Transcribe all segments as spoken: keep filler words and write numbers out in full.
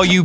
all you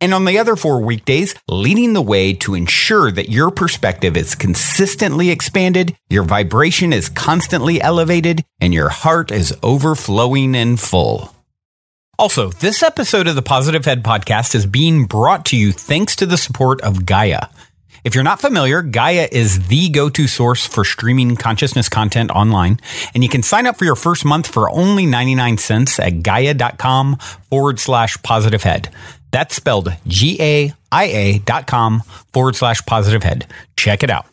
and on the other four weekdays, leading the way to ensure that your perspective is consistently expanded, your vibration is constantly elevated, and your heart is overflowing and full. Also, this episode of the Positive Head Podcast is being brought to you thanks to the support of Gaia. If you're not familiar, Gaia is the go-to source for streaming consciousness content online, and you can sign up for your first month for only ninety-nine cents at gaia.com forward slash positive head. That's spelled G-A-I-A dot com forward slash positive head. Check it out.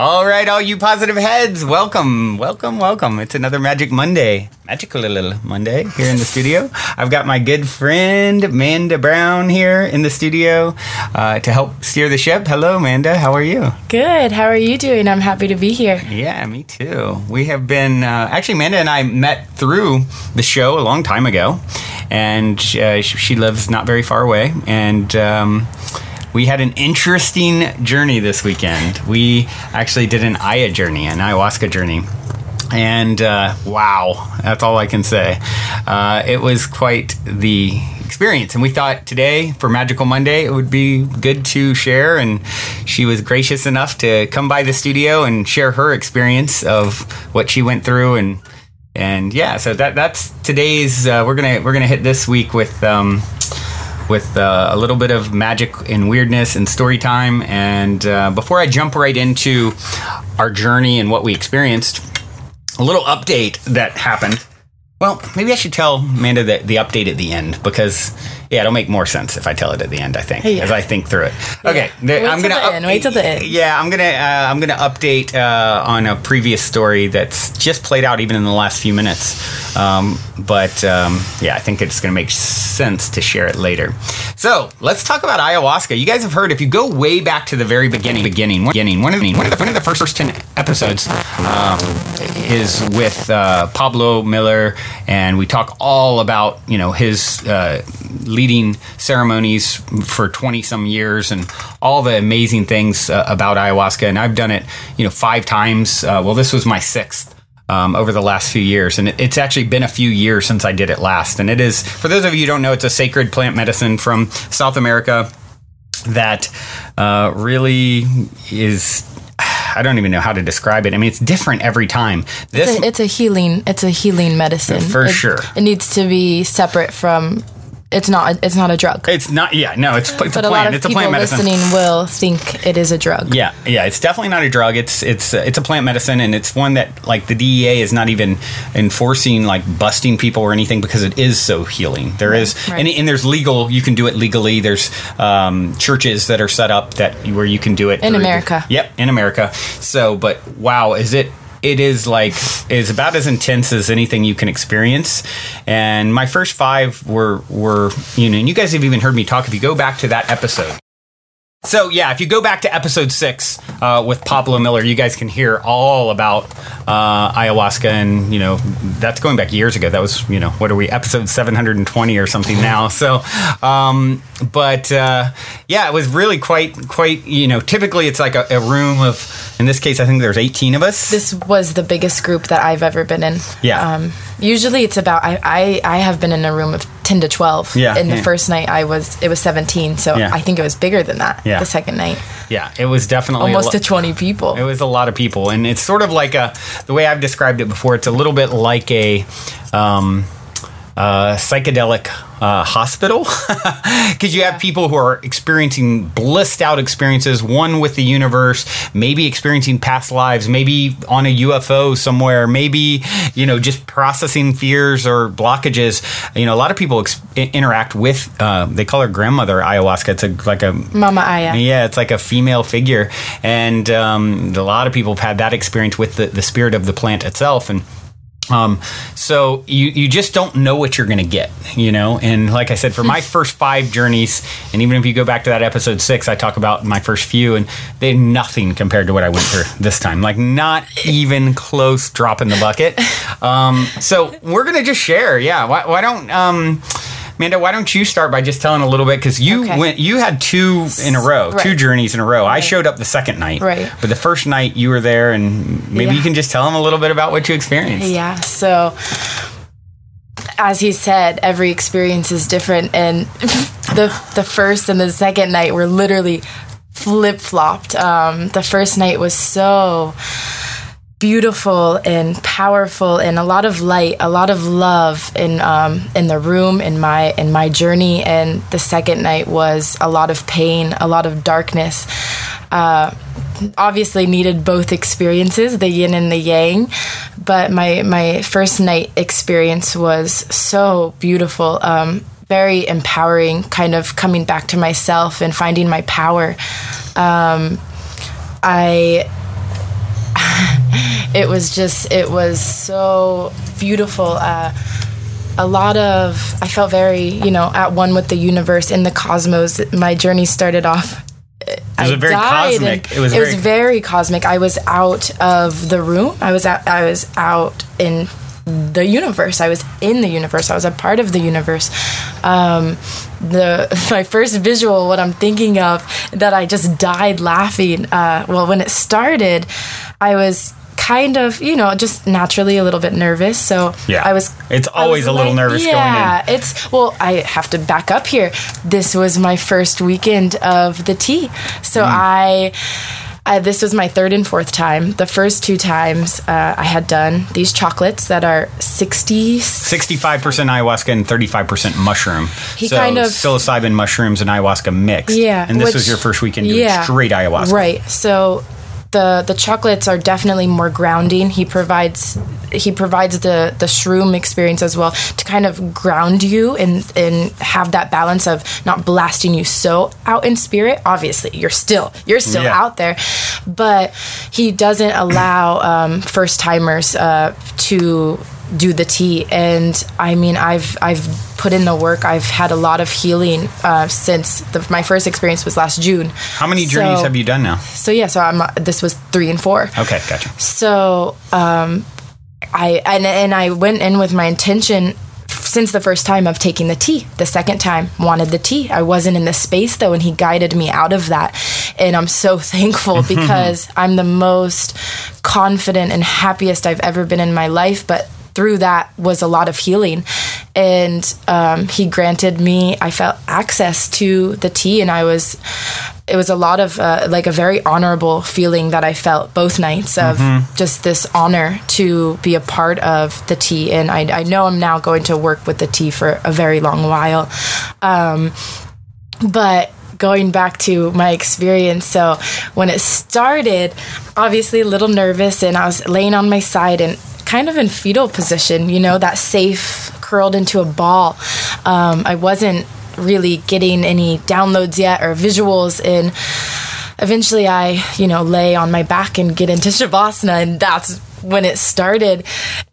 All right, all you positive heads, welcome, welcome, welcome. It's another Magic Monday, Magical Monday here in the studio. I've got my good friend, Manda Brown, here in the studio uh, to help steer the ship. Hello, Manda. How are you? Good. How are you doing? I'm happy to be here. Yeah, me too. We have been, uh, actually, Manda and I met through the show a long time ago, and uh, she lives not very far away, and um we had an interesting journey this weekend. We actually did an Aya journey, an Ayahuasca journey. And uh, wow, that's all I can say. Uh, it was quite the experience. And we thought today, for Magical Monday, it would be good to share. And she was gracious enough to come by the studio and share her experience of what she went through. And and yeah, so that that's today's, uh, we're gonna we're gonna hit this week with... Um, with uh, a little bit of magic and weirdness and story time. And uh, before I jump right into our journey and what we experienced, a little update that happened. Well, maybe I should tell Manda the, the update at the end, because, yeah, it'll make more sense if I tell it at the end, I think, yeah. as I think through it. Okay. Yeah. Wait I'm till gonna the up- end. Wait till the end. Yeah, I'm going to uh, I'm gonna update uh, on a previous story that's just played out even in the last few minutes. Um, but, um, yeah, I think it's going to make sense to share it later. So let's talk about ayahuasca. You guys have heard, if you go way back to the very beginning, beginning, beginning one of the, one of the, one of the first, first ten episodes um, is with uh, Pablo Miller. And we talk all about, you know, his uh, leading ceremonies for twenty some years and all the amazing things uh, about ayahuasca. And I've done it, you know, five times. Uh, well, this was my sixth um, over the last few years. And it, it's actually been a few years since I did it last. And it is, for those of you who don't know, it's a sacred plant medicine from South America that uh, really is... I don't even know how to describe it. I mean, it's different every time. This it's a, it's a healing. It's a healing medicine for it, sure. It needs to be separate from. It's not. It's not a drug. It's not. Yeah. No. It's. It's but a, a plant. It's a plant medicine. Listening will think it is a drug. Yeah. Yeah. It's definitely not a drug. It's. It's. Uh, it's a plant medicine, and it's one that, like, the D E A is not even enforcing, like, busting people or anything, because it is so healing. There right, is, right. And, and there's legal. You can do it legally. There's um, churches that are set up that where you can do it in America. The, yep, in America. So, but wow, is it? It is like is about as intense as anything you can experience, and my first five were were you know, and you guys have even heard me talk if you go back to that episode. So yeah, if you go back to episode six uh, with Pablo Miller, you guys can hear all about uh, ayahuasca, and you know that's going back years ago. That was you know what are we episode seven hundred twenty or something now? So, um, but uh, yeah, it was really quite quite you know. Typically, it's like a, a room of in this case, I think there's eighteen of us. This was the biggest group that I've ever been in. Yeah. Um, usually, it's about I, I I have been in a room of ten to twelve. Yeah. And the yeah. first night I was it was seventeen, so yeah. I think it was bigger than that. Yeah. The second night. Yeah, it was definitely almost lo- to twenty people. It was a lot of people, and it's sort of like a the way I've described it before. It's a little bit like a um, uh, psychedelic uh, hospital, because you have people who are experiencing blissed out experiences, one with the universe, maybe experiencing past lives, maybe on a U F O somewhere, maybe, you know, just processing fears or blockages. You know, a lot of people ex- interact with, uh, they call her grandmother ayahuasca. It's a, like a Mama Aya. Yeah, it's like a female figure. And um, a lot of people have had that experience with the, the spirit of the plant itself. And Um, so you, you just don't know what you're going to get, you know? And like I said, for my first five journeys, and even if you go back to that episode six, I talk about my first few, and they're nothing compared to what I went through this time. Like, not even close, drop in the bucket. Um, so we're going to just share. Yeah. Why, why don't, um, Manda, why don't you start by just telling a little bit? Because you okay. went, you had two in a row, right. two journeys in a row. Right. I showed up the second night, right. but the first night you were there, and maybe yeah. you can just tell them a little bit about what you experienced. Yeah. So, as he said, every experience is different, and the the first and the second night were literally flip flopped. Um, the first night was so beautiful and powerful, and a lot of light, a lot of love in um in the room, in my in my journey. And the second night was a lot of pain, a lot of darkness. Uh, obviously needed both experiences, the yin and the yang, but my my first night experience was so beautiful, um, very empowering, kind of coming back to myself and finding my power. Um, I. It was just, it was so beautiful. Uh, a lot of, I felt very, you know, at one with the universe, in the cosmos. My journey started off. It was I very cosmic. It was, it very, was very cosmic. I was out of the room. I was out, I was out in the universe. I was in the universe. I was a part of the universe. Um, the my first visual, what I'm thinking of, that I just died laughing. Uh, well, when it started, I was kind of, you know, just naturally a little bit nervous. So yeah. I was... It's always was a like, little nervous yeah, going in. Yeah, it's... Well, I have to back up here. This was my first weekend of the tea. So mm. I... Uh, this was my third and fourth time. The first two times uh, I had done these chocolates that are sixty... sixty-five percent ayahuasca and thirty-five percent mushroom. He so kind of... psilocybin, mushrooms, and ayahuasca mixed. Yeah. And this which, was your first weekend doing yeah, straight ayahuasca. Right. So the the chocolates are definitely more grounding. He provides... He provides the, the shroom experience as well to kind of ground you and, and have that balance of not blasting you so out in spirit. Obviously, you're still you're still yeah. out there, but he doesn't allow um, first timers uh, to do the tea. And I mean, I've I've put in the work. I've had a lot of healing uh, since the, my first experience was last June. How many so, journeys have you done now? So yeah, so I'm uh, this was three and four. Okay, gotcha. So. Um, I and, and I went in with my intention since the first time of taking the tea. The second time, wanted the tea. I wasn't in the space, though, and he guided me out of that. And I'm so thankful because I'm the most confident and happiest I've ever been in my life. But through that was a lot of healing. And um, he granted me, I felt, access to the tea. And I was... It was a lot of, uh, like, a very honorable feeling that I felt both nights of mm-hmm. just this honor to be a part of the tea. And I, I know I'm now going to work with the tea for a very long while. Um, but going back to my experience, so when it started, obviously a little nervous, and I was laying on my side and kind of in fetal position, you know, that safe, curled into a ball. Um, I wasn't really getting any downloads yet or visuals, and eventually I, you know, lay on my back and get into Shavasana, and that's when it started.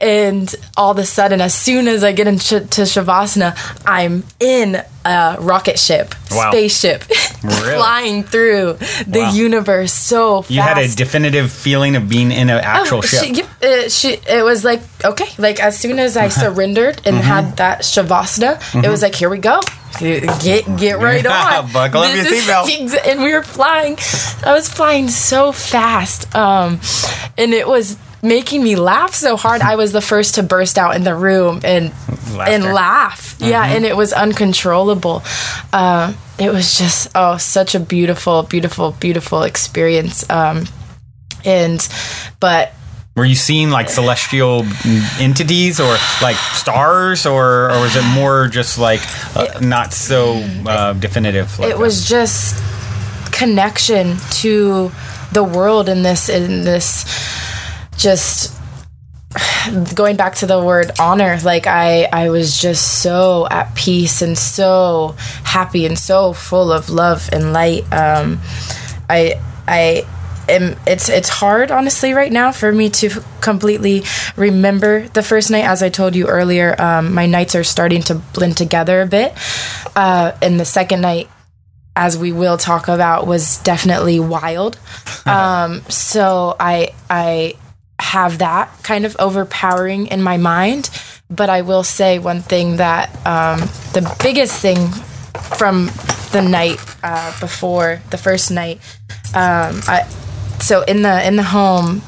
And all of a sudden, as soon as I get into to Shavasana, I'm in a rocket ship, wow. spaceship, really? Flying through the wow. universe so fast. You had a definitive feeling of being in an actual oh, ship. She, it, she, it was like, okay, like as soon as I surrendered and mm-hmm. had that Shavasana, mm-hmm. it was like, here we go. Get get right on. Buckle up your seatbelt. And we were flying. I was flying so fast. Um, and it was making me laugh so hard. I was the first to burst out in the room and Laughter. and laugh. Mm-hmm. Yeah, and it was uncontrollable. Uh, it was just, oh, such a beautiful, beautiful, beautiful experience. Um, and, but Were you seeing like celestial entities or like stars, or, or was it more just like uh, it, not so uh, definitive? Like it that? was just connection to the world in this, in this just going back to the word honor. Like I, I was just so at peace and so happy and so full of love and light. Um, I, I, And it's it's hard, honestly, right now for me to completely remember the first night. As I told you earlier, um, my nights are starting to blend together a bit. Uh, and the second night, as we will talk about, was definitely wild. Um, so I I have that kind of overpowering in my mind. But I will say one thing that um, the biggest thing from the night uh, before the first night, um, I. So in the in the home,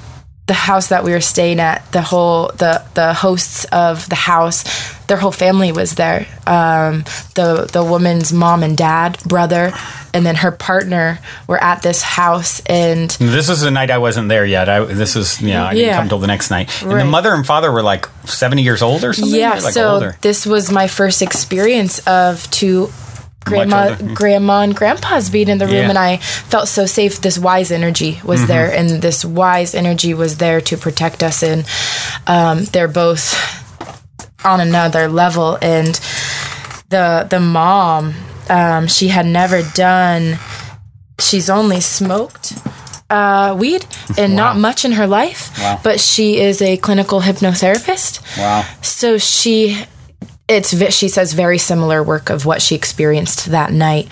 the house that we were staying at, the whole the the hosts of the house, their whole family was there. Um, the the woman's mom and dad, brother, and then her partner were at this house. And this was the night I wasn't there yet. I, this was yeah, I didn't yeah. come till the next night. And right. the mother and father were like seventy years old or something. Yeah, like so older. This was my first experience of two. Grandma, grandma and grandpa's being in the room, yeah. and I felt so safe. This wise energy was mm-hmm. there, and this wise energy was there to protect us. And um, they're both on another level. And the the mom, um, she had never done. She's only smoked uh, weed and wow. not much in her life. Wow. But she is a clinical hypnotherapist. Wow. So she. It's, she says, very similar work of what she experienced that night.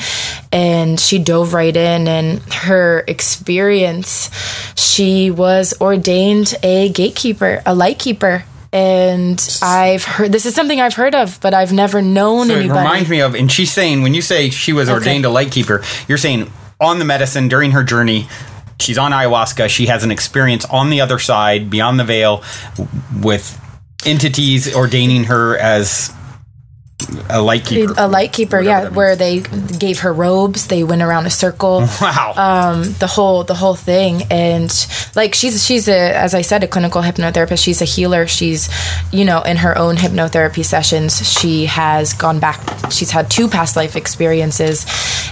And she dove right in, and her experience, she was ordained a gatekeeper, a lightkeeper. And I've heard, this is something I've heard of, but I've never known so anybody. It reminds me of, and she's saying, when you say she was okay. ordained a lightkeeper, you're saying on the medicine during her journey, she's on ayahuasca, she has an experience on the other side, beyond the veil, with entities ordaining her as... A lightkeeper. A lightkeeper, yeah, where they gave her robes. They went around a circle. Wow. Um, the whole the whole thing. And like she's she's a, as I said, a clinical hypnotherapist. She's a healer. She's, you know, in her own hypnotherapy sessions, she has gone back. She's had two past life experiences,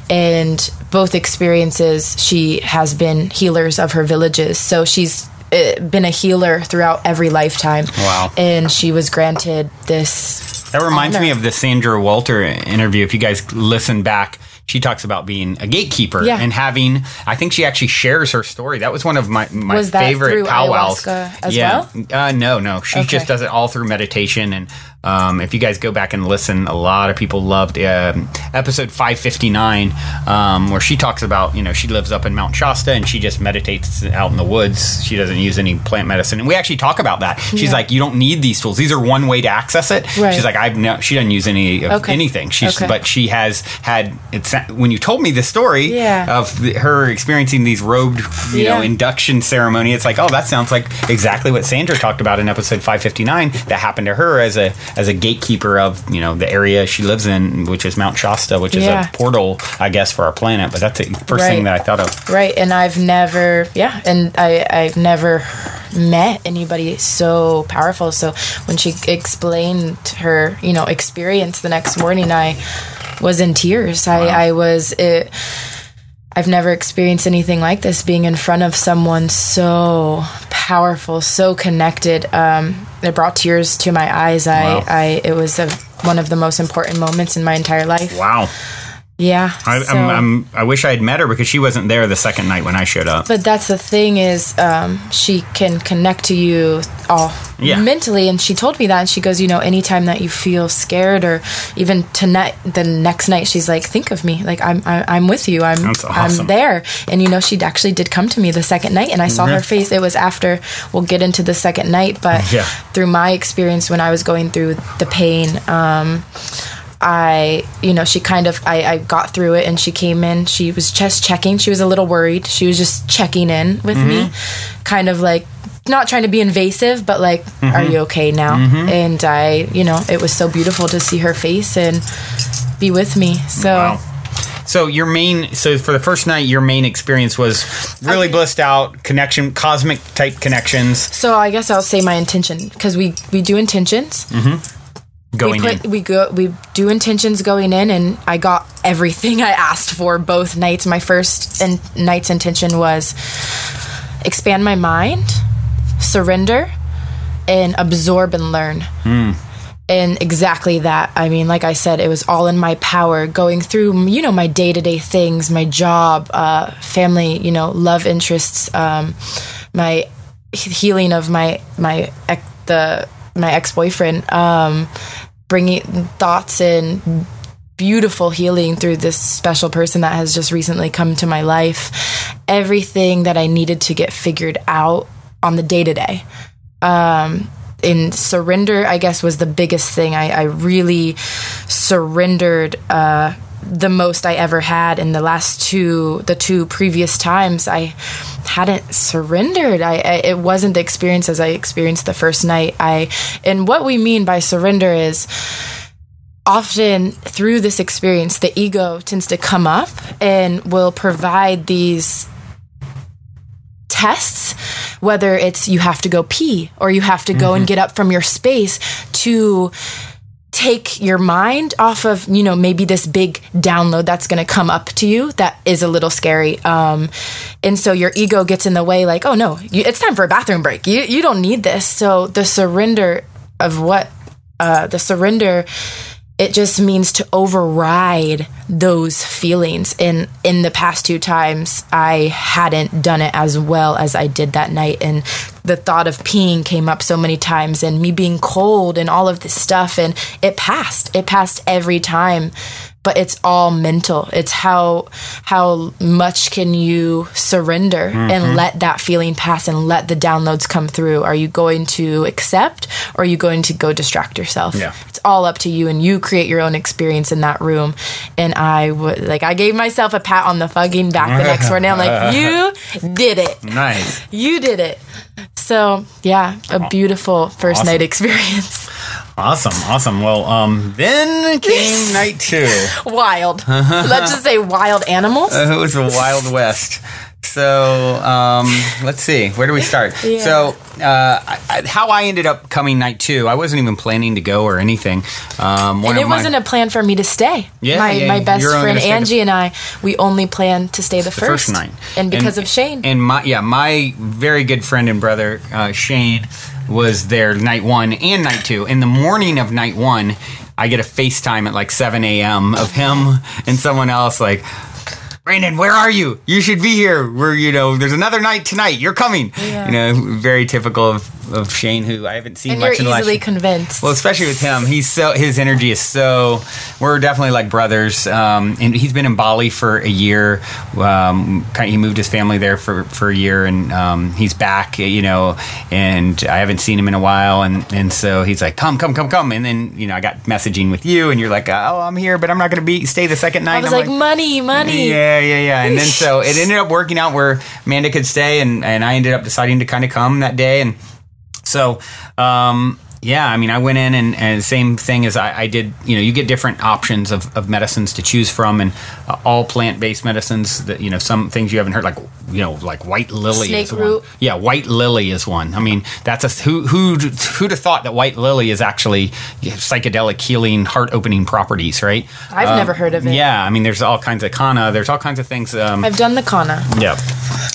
and both experiences she has been healers of her villages. So she's been a healer throughout every lifetime. Wow. And she was granted this. That reminds honor. me of the Sandra Walter interview. If you guys listen back, she talks about being a gatekeeper yeah. and having, I think she actually shares her story. That was one of my, my was that favorite through powwows. Ayahuasca as yeah. well? Uh, no, no. She okay. just does it all through meditation. And um, if you guys go back and listen, a lot of people loved uh, episode five fifty-nine, um, where she talks about, you know, she lives up in Mount Shasta and she just meditates out in the woods. She doesn't use any plant medicine. And we actually talk about that. She's yeah. like, you don't need these tools. These are one way to access it. Right. She's like, I've no, she doesn't use any of okay. anything. She's, okay. but she has had, it's, when you told me the story yeah. of the, her experiencing these robed, you yeah. know, induction ceremony, it's like, oh, that sounds like exactly what Sandra talked about in episode five fifty-nine that happened to her as a as a gatekeeper of, you know, the area she lives in, which is Mount Shasta, which yeah. is a portal, I guess, for our planet. But that's the first right. thing that I thought of. Right. And I've never, yeah, and I, I've never met anybody so powerful. So when she explained her, you know, experience the next morning, I was in tears. Wow. I, I was, it, I've never experienced anything like this, being in front of someone so powerful, so connected. Um, it brought tears to my eyes. Wow. I, I, it was a, one of the most important moments in my entire life. Wow. Yeah. I, so, I'm, I'm, I wish I had met her because she wasn't there the second night when I showed up. But that's the thing is, um, she can connect to you all yeah. mentally. And she told me that. And she goes, you know, anytime that you feel scared or even tonight, the next night, she's like, think of me. Like, I'm I, I'm with you. I'm that's awesome. I'm there. And, you know, she actually did come to me the second night. And I saw mm-hmm. her face. It was after, we'll get into the second night. But yeah. through my experience when I was going through the pain, um, I, you know, she kind of, I, I got through it and she came in, she was just checking. She was a little worried. She was just checking in with mm-hmm. me, kind of like, not trying to be invasive, but like, mm-hmm. are you okay now? Mm-hmm. And I, you know, it was so beautiful to see her face and be with me. So. Wow. So your main, so for the first night, your main experience was really okay. blissed out, connection, cosmic type connections. So I guess I'll say my intention, because we, we do intentions. Mm-hmm. Going we put, in. We go. We do intentions going in, and I got everything I asked for both nights. My first in, night's intention was expand my mind, surrender, and absorb and learn. Mm. And exactly that. I mean, like I said, it was all in my power. Going through, you know, my day to day things, my job, uh, family, you know, love interests, um, my healing of my my the my ex boyfriend. Um, bringing thoughts and beautiful healing through this special person that has just recently come to my life. Everything that I needed to get figured out on the day to day. Um, in surrender, I guess, was the biggest thing. I, I really surrendered uh, the most I ever had in the last two, the two previous times. I hadn't surrendered. I, I it wasn't the experience as I experienced the first night. I and what we mean by surrender is often through this experience, the ego tends to come up and will provide these tests, whether it's you have to go pee or you have to go mm-hmm. and get up from your space to take your mind off of, you know, maybe this big download that's going to come up to you that is a little scary. Um, and so your ego gets in the way like, oh, no, you, it's time for a bathroom break. You you don't need this. So the surrender of what uh, the surrender, it just means to override those feelings. And in the past two times, I hadn't done it as well as I did that night. And the thought of peeing came up so many times, and me being cold and all of this stuff. And it passed. It passed every time. But it's all mental. It's how how much can you surrender mm-hmm. and let that feeling pass and let the downloads come through. Are you going to accept, or are you going to go distract yourself? Yeah. It's all up to you, and you create your own experience in that room. And I would like I gave myself a pat on the fucking back the next morning. I'm like, you did it. Nice. You did it. So yeah, a beautiful first awesome. night experience. Awesome, awesome. Well, um, then came night two. Wild. Let's just say wild animals. Uh, it was the Wild West. So um, let's see. Where do we start? Yeah. So uh, I, how I ended up coming night two, I wasn't even planning to go or anything. Um, and it wasn't my, a plan for me to stay. Yeah, my yeah, my best friend Angie the, and I, we only planned to stay the, the first, first night, and because and, of Shane. And my yeah, my very good friend and brother uh, Shane was there night one and night two. In the morning of night one, I get a FaceTime at like seven a.m. of him and someone else like, Brandon, where are you? You should be here. We're, you know, there's another night tonight. You're coming. Yeah. You know, very typical of, of Shane, who I haven't seen and much in the last. You're easily convinced. Well, especially with him. He's so, his energy is so, we're definitely like brothers. Um, and he's been in Bali for a year. Um, kind of, he moved his family there for, for a year, and um, he's back, you know, and I haven't seen him in a while. And, and so he's like, come, come, come, come. And then, you know, I got messaging with you, and you're like, oh, I'm here, but I'm not going to be stay the second night. I was like, like, money, money. Yeah. Yeah, yeah, yeah. And then so it ended up working out where Manda could stay, and, and I ended up deciding to kind of come that day. And so, um, yeah, I mean, I went in, and, and same thing as I, I did, you know, you get different options of, of medicines to choose from, and uh, all plant-based medicines that, you know, some things you haven't heard, like, you know, like white lily. Snake is root. One. Yeah, white lily is one. I mean, that's a, who, who, who'd have thought that white lily is actually psychedelic healing, heart-opening properties, right? I've um, never heard of it. Yeah, I mean, there's all kinds of kanna. There's all kinds of things. Um, I've done the kanna. Yeah.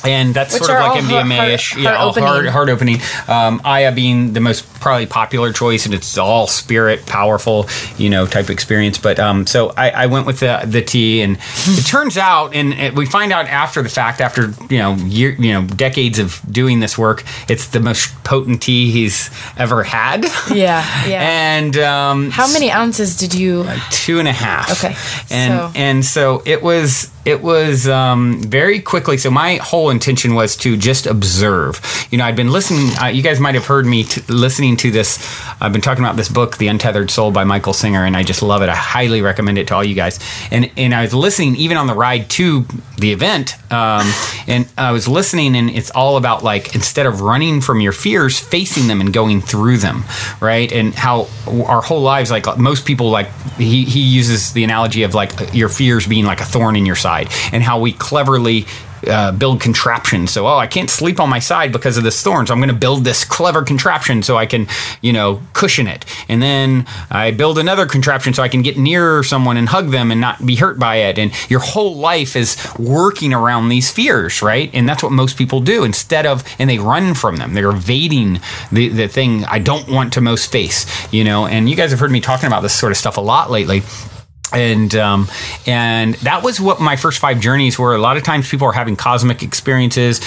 And that's Which sort of like M D M A-ish. Heart, heart, yeah, heart all opening. Heart, heart opening. Um, Aya being the most probably popular choice, and it's all spirit, powerful, you know, type experience. But um, so I, I went with the, the tea, and it turns out, and it, we find out after the fact, after, you know, year, you know, decades of doing this work, it's the most potent tea he's ever had. Yeah, yeah. And um, how many ounces did you? Uh, two and a half. Okay. And so. and so it was. It was um, very quickly. So my whole intention was to just observe. You know, I'd been listening. Uh, you guys might have heard me t- listening listening to this, I've been talking about this book, The Untethered Soul by Michael Singer, and I just love it. I highly recommend it to all you guys. And and I was listening even on the ride to the event, um, and I was listening, and it's all about, like, instead of running from your fears, facing them and going through them, right? And how our whole lives, like most people, like he, he uses the analogy of like your fears being like a thorn in your side, and how we cleverly Uh, build contraptions. So, oh, I can't sleep on my side because of this thorn, so I'm going to build this clever contraption so I can, you know, cushion it. And then I build another contraption so I can get near someone and hug them and not be hurt by it. And your whole life is working around these fears, right? And that's what most people do instead of, and they run from them. They're evading the, the thing I don't want to most face, you know. And you guys have heard me talking about this sort of stuff a lot lately. And um, and that was what my first five journeys were. A lot of times people are having cosmic experiences,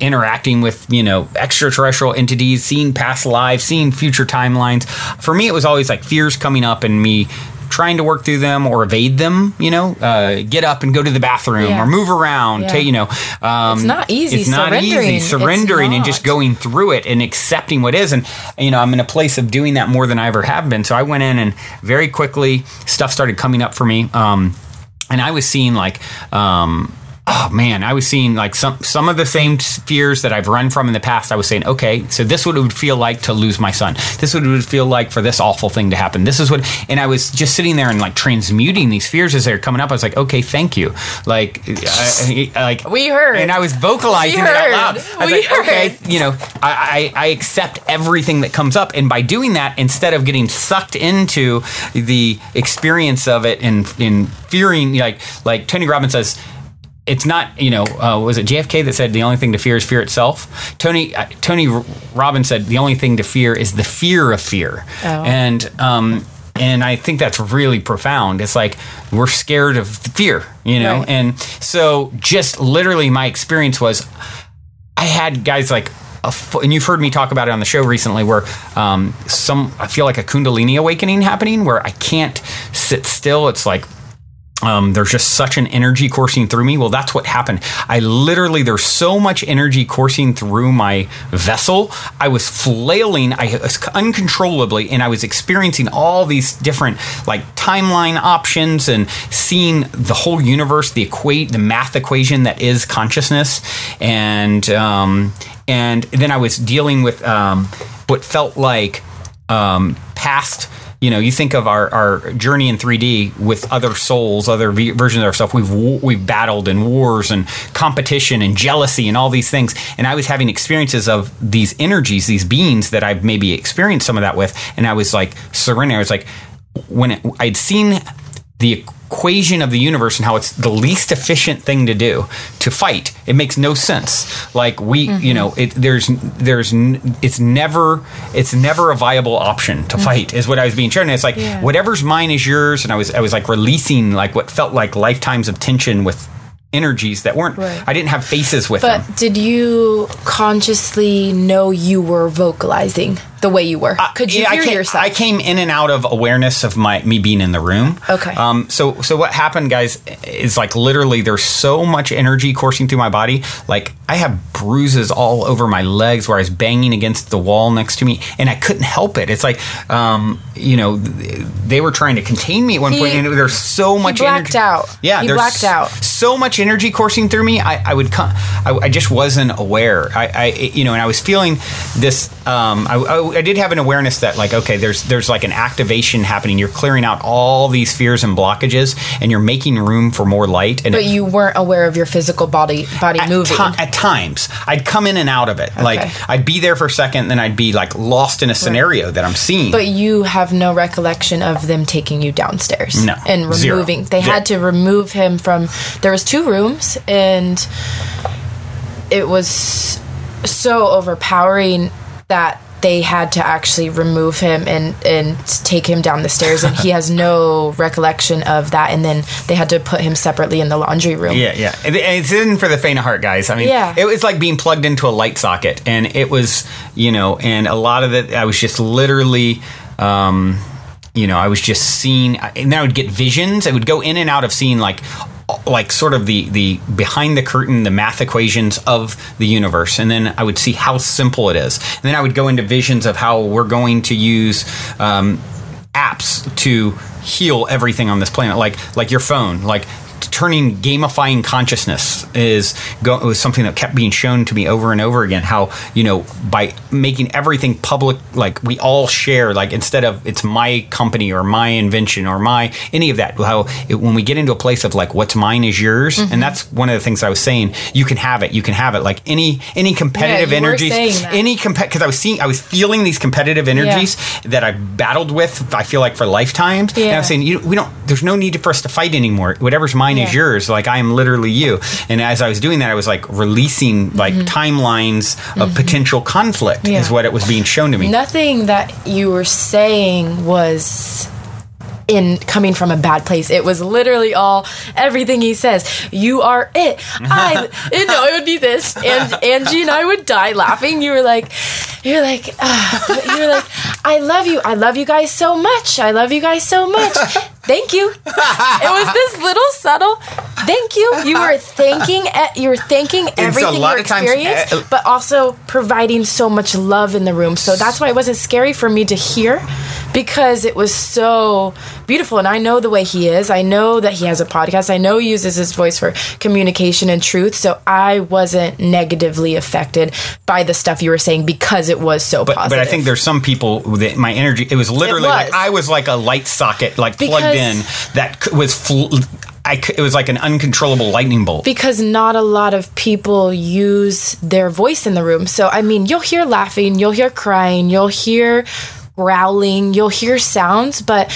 interacting with, you know, extraterrestrial entities, seeing past lives, seeing future timelines. For me, it was always like fears coming up and me trying to work through them or evade them, you know, uh, get up and go to the bathroom, yeah, or move around, yeah, to, you know. Um, it's not easy. It's not easy. Surrendering and just going through it and accepting what is. And, you know, I'm in a place of doing that more than I ever have been. So I went in and very quickly stuff started coming up for me. Um, and I was seeing like... Um, Oh man, I was seeing like some some of the same fears that I've run from in the past. I was saying, okay, so this is what it would feel like to lose my son. This is what it would feel like for this awful thing to happen. This is what, and I was just sitting there and like transmuting these fears as they're coming up. I was like, okay, thank you. Like, I, I, like we heard, and I was vocalizing it out loud. I was we like, heard. Okay, you know, I, I I accept everything that comes up, and by doing that, instead of getting sucked into the experience of it and in fearing, like like Tony Robbins says. It's not, you know, uh, was it J F K that said the only thing to fear is fear itself? Tony uh, Tony Robbins said the only thing to fear is the fear of fear. Oh. And um, and I think that's really profound. It's like we're scared of fear, you know? Right. And so just literally my experience was I had guys like, a, and you've heard me talk about it on the show recently, where um, some I feel like a Kundalini awakening happening where I can't sit still. It's like, Um, there's just such an energy coursing through me. Well, that's what happened. I literally, there's so much energy coursing through my vessel. I was flailing I, uncontrollably, and I was experiencing all these different like timeline options and seeing the whole universe, the equate, the math equation that is consciousness. And um, and then I was dealing with um, what felt like um, past. You know, you think of our, our journey in three D with other souls, other v- versions of ourselves. We've we've battled in wars and competition and jealousy and all these things. And I was having experiences of these energies, these beings that I've maybe experienced some of that with. And I was like surrendering. I was like, when it, I'd seen the equation of the universe and how it's the least efficient thing to do to fight. It makes no sense. Like we, mm-hmm. you know, it, there's, there's, it's never, it's never a viable option to mm-hmm. fight is what I was being shown. And it's like, yeah. whatever's mine is yours. And I was, I was like releasing like what felt like lifetimes of tension with energies that weren't, right. I didn't have faces with but them. But did you consciously know you were vocalizing the way you were? Could you uh, yeah, hear I came, yourself? I came in and out of awareness of my me being in the room. Okay. Um. So so what happened, guys, is like literally there's so much energy coursing through my body. Like I have bruises all over my legs where I was banging against the wall next to me, and I couldn't help it. It's like, um, you know, they were trying to contain me at one he, point, and there's so much energy. He blacked energy. out. Yeah. He blacked so, out. So much energy coursing through me. I, I would come. I, I just wasn't aware. I, I you know, and I was feeling this. Um. I. I I did have an awareness that like, okay, there's there's like an activation happening. You're clearing out all these fears and blockages, and you're making room for more light. And but it, you weren't aware of your physical body body at moving. T- at times. I'd come in and out of it. Okay. Like I'd be there for a second, then I'd be like lost in a scenario right. that I'm seeing. But you have no recollection of them taking you downstairs. No. And removing. Zero. They Zero. had to remove him from, there was two rooms, and it was so overpowering that they had to actually remove him and, and take him down the stairs, and he has no recollection of that. And then they had to put him separately in the laundry room. Yeah, yeah. And it's in for the faint of heart, guys. I mean, yeah. it was like being plugged into a light socket, and it was, you know, and a lot of it, I was just literally... Um, You know, I was just seeing, and then I would get visions. I would go in and out of seeing like like sort of the, the behind the curtain, the math equations of the universe. And then I would see how simple it is. And then I would go into visions of how we're going to use um, apps to heal everything on this planet. Like, like your phone, like turning gamifying consciousness is go, was something that kept being shown to me over and over again. How, you know, by making everything public, like we all share, like instead of it's my company or my invention or my any of that, how it, when we get into a place of like what's mine is yours, mm-hmm. and that's one of the things I was saying. You can have it, you can have it. Like any any competitive yeah, energies, any comp because I was seeing, I was feeling these competitive energies yeah. that I battled with. I feel like for lifetimes, yeah. and I was saying, you, we don't. There's no need for us to fight anymore. Whatever's mine yeah. is yours, like I am literally you. And as I was doing that, I was like releasing like mm-hmm. timelines of mm-hmm. potential conflict yeah. is what it was being shown to me. Nothing that you were saying was in coming from a bad place. It was literally all everything he says. You are it. I you know it would be this. And Angie and I would die laughing. You were like you're like uh, you're like I love you. I love you guys so much. I love you guys so much. Thank you. It was this little subtle thank you. You were thanking you were thanking everything you experienced, times, uh, but also providing so much love in the room. So that's why it wasn't scary for me to hear, because it was so beautiful. And I know the way he is. I know that he has a podcast. I know he uses his voice for communication and truth. So I wasn't negatively affected by the stuff you were saying because it was so but, positive. But I think there's some people that my energy, it was literally it was. like I was like a light socket, like because plugged in that was fl- I, it was like an uncontrollable lightning bolt. Because not a lot of people use their voice in the room. So, I mean, you'll hear laughing, you'll hear crying, you'll hear growling, you'll hear sounds, but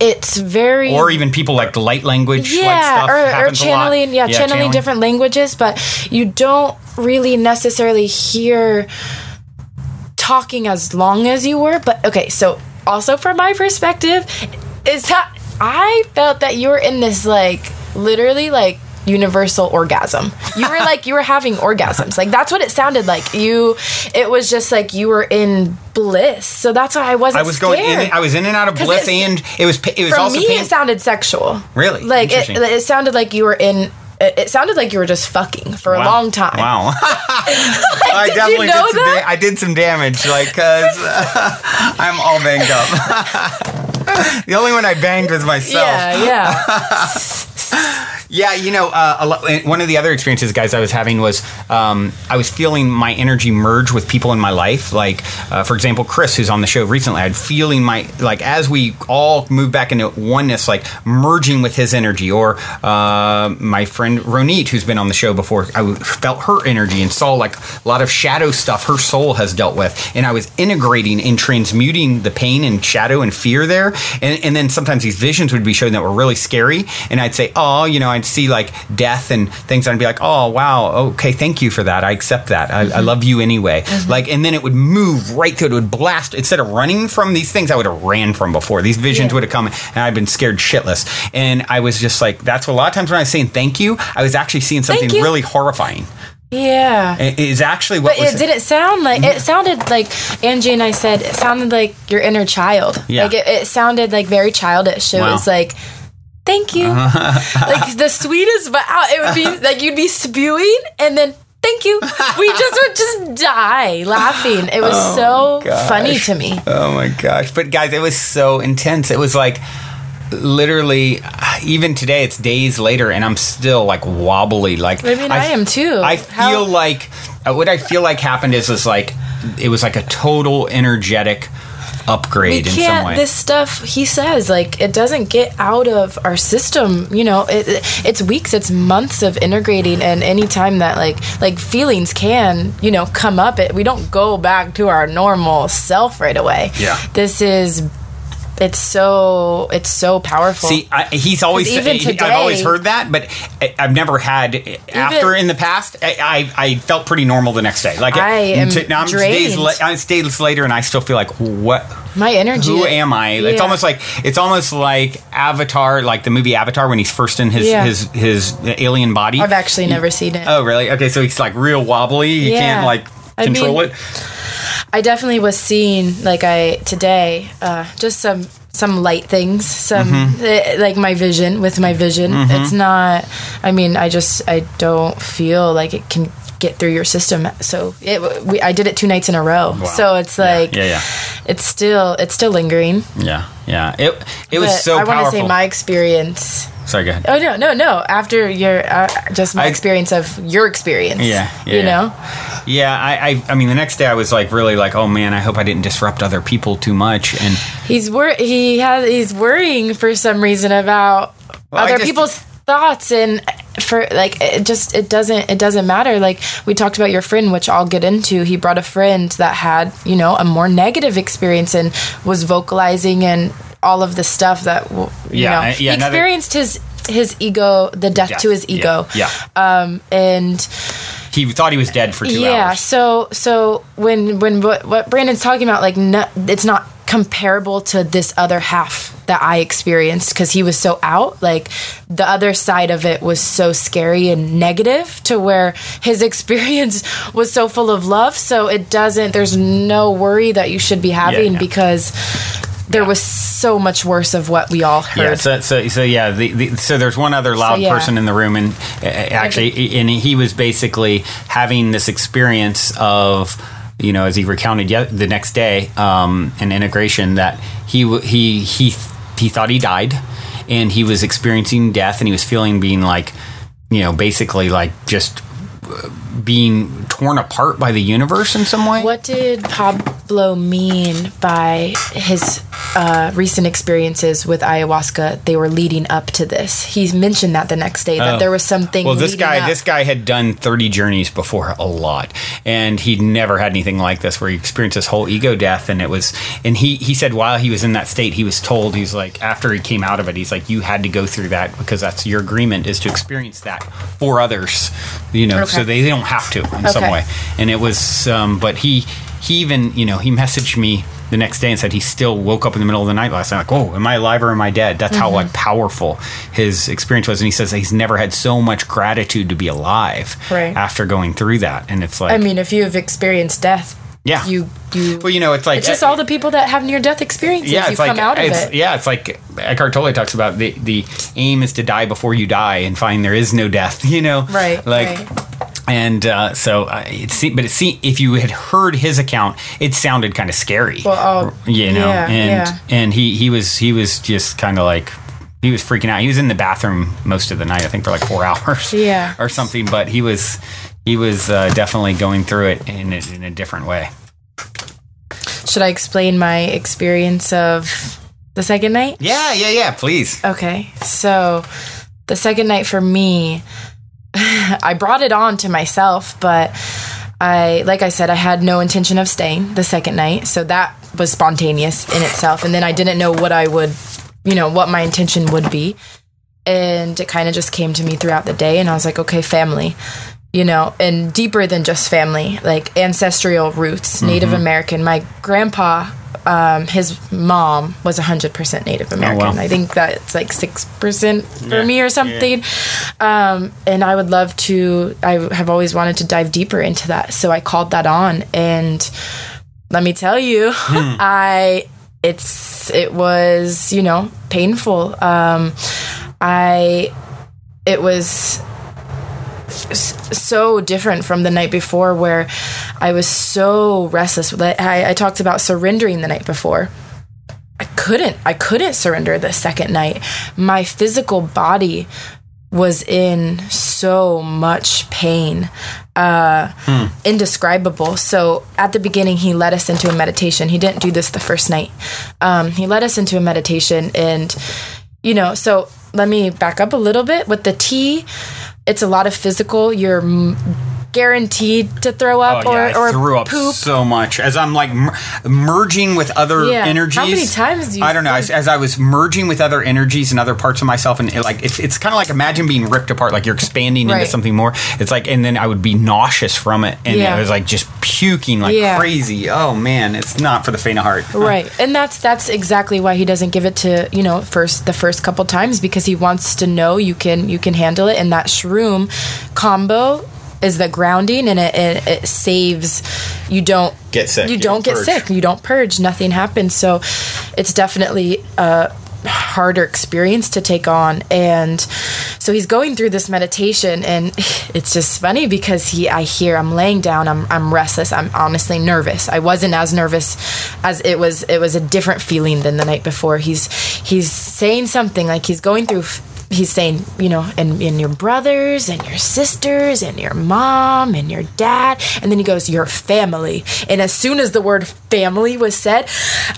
it's very... Or even people like the light language. Yeah, like stuff or, or channeling, yeah, yeah, channeling channeling different languages, but you don't really necessarily hear talking as long as you were. But, okay, so also from my perspective, is that... I felt that you were in this, like, literally, like, universal orgasm. You were, like, you were having orgasms. Like, that's what it sounded like. You, it was just, like, you were in bliss. So that's why I wasn't I was scared. Going in, I was in and out of bliss, and it was, it was also... For me, pain. It sounded sexual. Really? Like, it, it sounded like you were in... It sounded like you were just fucking for wow. a long time. Wow. Like, I definitely you know did, some da- I did some damage, like, because uh, I'm all banged up. The only one I banged was myself. Yeah, yeah. Yeah, you know, uh, a lot, one of the other experiences, guys, I was having was um, I was feeling my energy merge with people in my life. Like, uh, for example, Chris, who's on the show recently, I'd feeling my, like, as we all move back into oneness, like, merging with his energy. Or uh, my friend Ronit, who's been on the show before, I felt her energy and saw, like, a lot of shadow stuff her soul has dealt with. And I was integrating and transmuting the pain and shadow and fear there. And, and then sometimes these visions would be shown that were really scary. And I'd say, oh, you know, I'd see like death and things. And I'd be like, oh, wow. Okay. Thank you for that. I accept that. I, mm-hmm. I love you anyway. Mm-hmm. Like, and then it would move right through. It would blast. Instead of running from these things I would have ran from before. These visions yeah. would have come and I'd been scared shitless. And I was just like, that's what a lot of times when I was saying thank you, I was actually seeing something really horrifying. Yeah. It is actually what but was it didn't sound like it sounded like Angie and I said it sounded like your inner child. Yeah. Like it, it sounded like very childish. It wow. was like thank you. Like the sweetest but out it would be like you'd be spewing and then thank you. We just would just die laughing. It was oh so funny to me. Oh my gosh. But guys, it was so intense. It was like literally, even today, it's days later, and I'm still like wobbly. Like I mean, I, I am too. I How? feel like what I feel like happened is is like it was like a total energetic upgrade we in some way. This stuff he says, like it doesn't get out of our system. You know, it, it, it's weeks, it's months of integrating, and any time that like like feelings can you know come up, it we don't go back to our normal self right away. Yeah, this is. It's so it's so powerful. See, I, he's always even he, today, I've always heard that, but I've never had after in the past. I, I, I felt pretty normal the next day. Like I am t- now I'm days, la- I'm days later, and I still feel like what my energy. Who am I? Yeah. It's almost like it's almost like Avatar, like the movie Avatar when he's first in his yeah. his, his alien body. I've actually never he, seen it. Oh, really? Okay, so he's like real wobbly. You yeah. can't like control I mean, it. I definitely was seeing, like I, today, uh, just some some light things, some mm-hmm. uh, like my vision with my vision. Mm-hmm. It's not, I mean, I just, I don't feel like it can get through your system. So it, we, I did it two nights in a row. Wow. So it's like, yeah. Yeah, yeah. it's still, it's still lingering. Yeah. Yeah. It, it was but so I powerful. I want to say my experience. Sorry, go ahead. Oh no, no, no. After your, uh, just my I, experience of your experience. Yeah. yeah you yeah. know? Yeah. I, I, I mean, the next day I was like, really like, oh man, I hope I didn't disrupt other people too much. And he's wor- he has, he's worrying for some reason about well, other just, people's thoughts and for like, it just, it doesn't, it doesn't matter. Like we talked about your friend, which I'll get into. He brought a friend that had, you know, a more negative experience and was vocalizing and all of the stuff that you yeah, know, yeah, he experienced his his ego, the death, death to his ego, yeah, yeah. Um, and he thought he was dead for two yeah, hours. Yeah, so so when when what, what Brandon's talking about, like, no, it's not comparable to this other half that I experienced because he was so out. Like the other side of it was so scary and negative, to where his experience was so full of love. So it doesn't. There's no worry that you should be having yeah, yeah. because. There yeah. was so much worse of what we all heard. Yeah, so, so, so yeah, the, the, so there's one other loud so, yeah. person in the room, and uh, actually, and he was basically having this experience of, you know, as he recounted yet, the next day, um, an integration that he he he he thought he died, and he was experiencing death, and he was feeling being like, you know, basically like just. Being torn apart by the universe in some way. What did Pablo mean by his uh, recent experiences with ayahuasca? They were leading up to this. He mentioned that the next day that oh. there was something. Well, this guy, up. this guy had done thirty journeys before, a lot, and he'd never had anything like this where he experienced this whole ego death. And it was, and he he said while he was in that state, he was told, he's like, after he came out of it, he's like, you had to go through that because that's your agreement is to experience that for others, you know. Okay. So they, they don't have to in okay. some way. And it was um but he he even, you know, he messaged me the next day and said he still woke up in the middle of the night last night like, oh, am I alive or am I dead? That's mm-hmm. how like powerful his experience was. And he says he's never had so much gratitude to be alive right. after going through that. And it's like, I mean, if you've experienced death, yeah, you you well, you know, it's like it's just all the people that have near death experiences. Yeah, you come like, out of it's, it. Yeah, it's like Eckhart Tolle talks about the the aim is to die before you die and find there is no death. You know, right? Like. Right. And uh, so, uh, it seemed, but it seemed, if you had heard his account, it sounded kind of scary, well, oh, you know. Yeah, and yeah. and he, he was he was just kind of like he was freaking out. He was in the bathroom most of the night, I think, for like four hours, yeah, or something. But he was he was uh, definitely going through it in a, in a different way. Should I explain my experience of the second night? Yeah, yeah, yeah. Please. Okay, so the second night for me. I brought it on to myself, but I, like I said, I had no intention of staying the second night. So that was spontaneous in itself. And then I didn't know what I would, you know, what my intention would be. And it kind of just came to me throughout the day. And I was like, okay, family, you know, and deeper than just family, like ancestral roots, mm-hmm. Native American. My grandpa, um, his mom was one hundred percent Native American. Oh, wow. I think that's like six percent for yeah, me or something. Yeah. Um, and I would love to, I have always wanted to dive deeper into that. So I called that on, and let me tell you, hmm. I, it's, it was, you know, painful. Um, I, it was so different from the night before, where I was so restless. I, I talked about surrendering the night before. I couldn't, I couldn't surrender the second night. My physical body was in so much pain, uh, mm. indescribable. So at the beginning, he led us into a meditation. He didn't do this the first night. Um, he led us into a meditation, and, you know, so let me back up a little bit with the tea. It's a lot of physical. You're m- guaranteed to throw up oh, yeah, or, or threw up poop so much. As I'm like mer- merging with other yeah. energies. How many times? Do you I don't know. As, as I was merging with other energies and other parts of myself, and it, like it's, it's kind of like imagine being ripped apart. Like you're expanding right. into something more. It's like, and then I would be nauseous from it, and yeah. it was like just puking like yeah. crazy. Oh man, it's not for the faint of heart. Right, and that's that's exactly why he doesn't give it to you know first the first couple times, because he wants to know you can you can handle it. And that shroom combo is the grounding, and it, it, it saves. You don't get sick. You, you don't, don't get purge. sick. You don't purge. Nothing happens. So it's definitely a harder experience to take on. And so he's going through this meditation, and it's just funny because he, I hear, I'm laying down, I'm, I'm restless. I'm honestly nervous. I wasn't as nervous as it was. It was a different feeling than the night before. He's, he's saying something like he's going through he's saying, you know, and, and your brothers and your sisters and your mom and your dad. And then he goes, your family. And as soon as the word family was said,